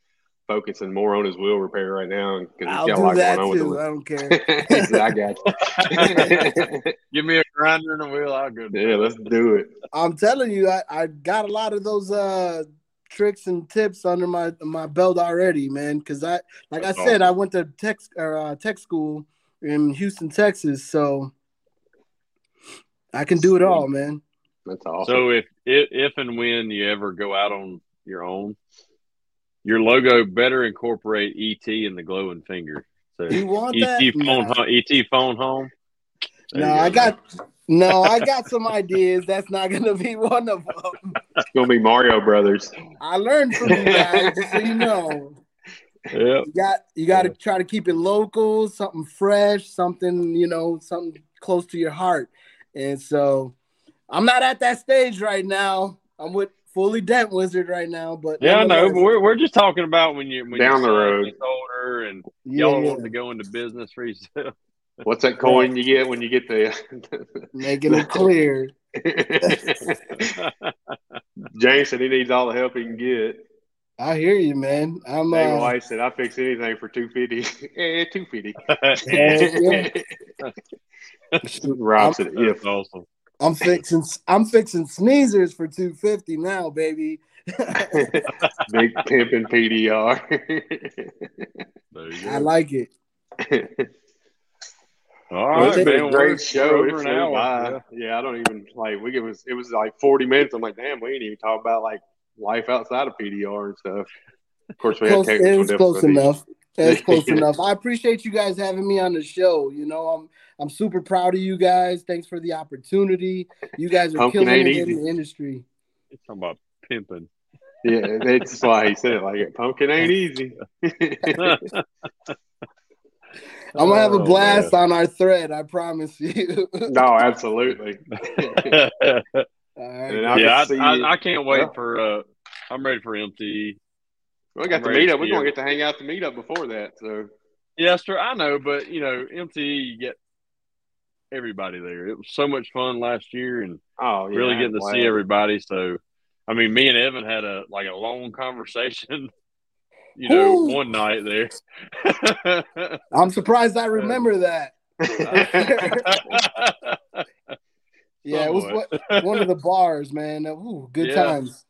focusing more on his wheel repair right now because he's got a lot going on with it. I don't care. I got you. Give me a grinder and a wheel. I'll go. Yeah, let's do it. I'm telling you, I, I got a lot of those uh, tricks and tips under my my belt already, man. Because I, like That's I said, awesome. I went to tech or uh, tech school in Houston, Texas, so I can do it all, man. That's awesome. So if if, if and when you ever go out on your own, your logo better incorporate E T in the glowing finger. So you want E T that? Phone no. home, E T phone home. There no, I go, got man. no, I got some ideas. That's not gonna be one of them. It's gonna be Mario Brothers. I learned from you guys, so you know. Yep. You got you got to yeah. try to keep it local, something fresh, something you know, something close to your heart. And so, I'm not at that stage right now. I'm with. Fully Dent Wizard right now, but yeah, I know. But we're we're just talking about when you when down you're the road, older, and yeah, y'all yeah. want to go into business for yourself. What's that coin you get when you get there? Making it clear. James said he needs all the help he can get. I hear you, man. I'm. My uh, wife said I fix anything for two fifty. Yeah, two fifty. Rob said if awesome. I'm fixing I'm fixing sneezers for two fifty now, baby. Big pimp and P D R. There you go. I like it. All right, man. Great, great show. It's now. Yeah. yeah, I don't even like we it was it was like forty minutes. I'm like, damn, we didn't even talk about like life outside of P D R and stuff. Of course, we had technical difficulties. It was close enough. That's close enough. I appreciate you guys having me on the show. You know, I'm I'm super proud of you guys. Thanks for the opportunity. You guys are Pumpkin killing it in the industry. You're talking about pimping. Yeah, that's why he said it like it. Pumpkin ain't easy. I'm gonna have a blast oh, on our thread. I promise you. No, absolutely. All right. I yeah, can I, I, I can't wait oh. for. Uh, I'm ready for M T E. We got the meetup. We're going to get to hang out the meetup before that. So, yeah, sure. I know, but you know, M T E, you get everybody there. It was so much fun last year, and oh, yeah, really getting to see everybody. So, I mean, me and Evan had a like a long conversation. You know, Ooh. one night there. I'm surprised I remember that. yeah, it was what, one of the bars, man. Ooh, good yeah. times.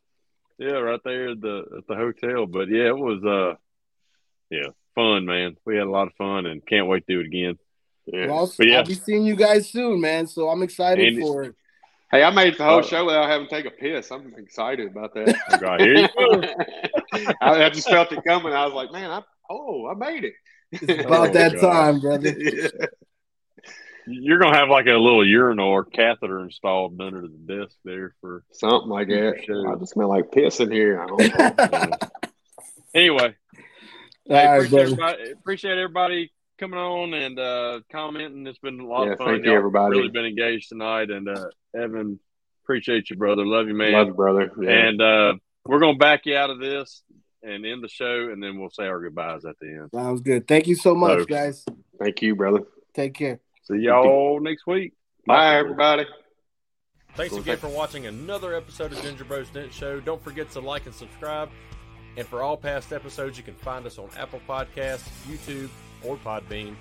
Yeah, right there at the at the hotel. But yeah, it was uh, yeah, fun, man. We had a lot of fun, and can't wait to do it again. Yeah, well, I'll, yeah. I'll be seeing you guys soon, man. So I'm excited Andy. for it. Hey, I made the whole uh, show without having to take a piss. I'm excited about that. Right here you go. I, I just felt it coming. I was like, man, I oh, I made it. It's about oh, that God. time, brother. Yeah. You're gonna have like a little urinal or catheter installed under the desk there for something like that. Sure. I just smell like piss in here. I don't know. Anyway, hey, right, appreciate, everybody, appreciate everybody coming on and uh, commenting. It's been a lot yeah, of fun. Thank Y'all you, everybody. Really been engaged tonight. And uh, Evan, appreciate you, brother. Love you, man. Love you, brother. Yeah. And uh, we're gonna back you out of this and end the show, and then we'll say our goodbyes at the end. Sounds good. Thank you so much, so, guys. Thank you, brother. Take care. See y'all next week. Bye, everybody. Thanks again for watching another episode of Ginger Bros Dent Show. Don't forget to like and subscribe. And for all past episodes, you can find us on Apple Podcasts, YouTube, or Podbean.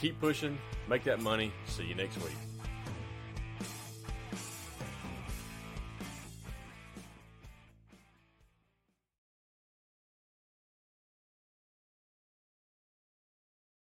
Keep pushing. Make that money. See you next week.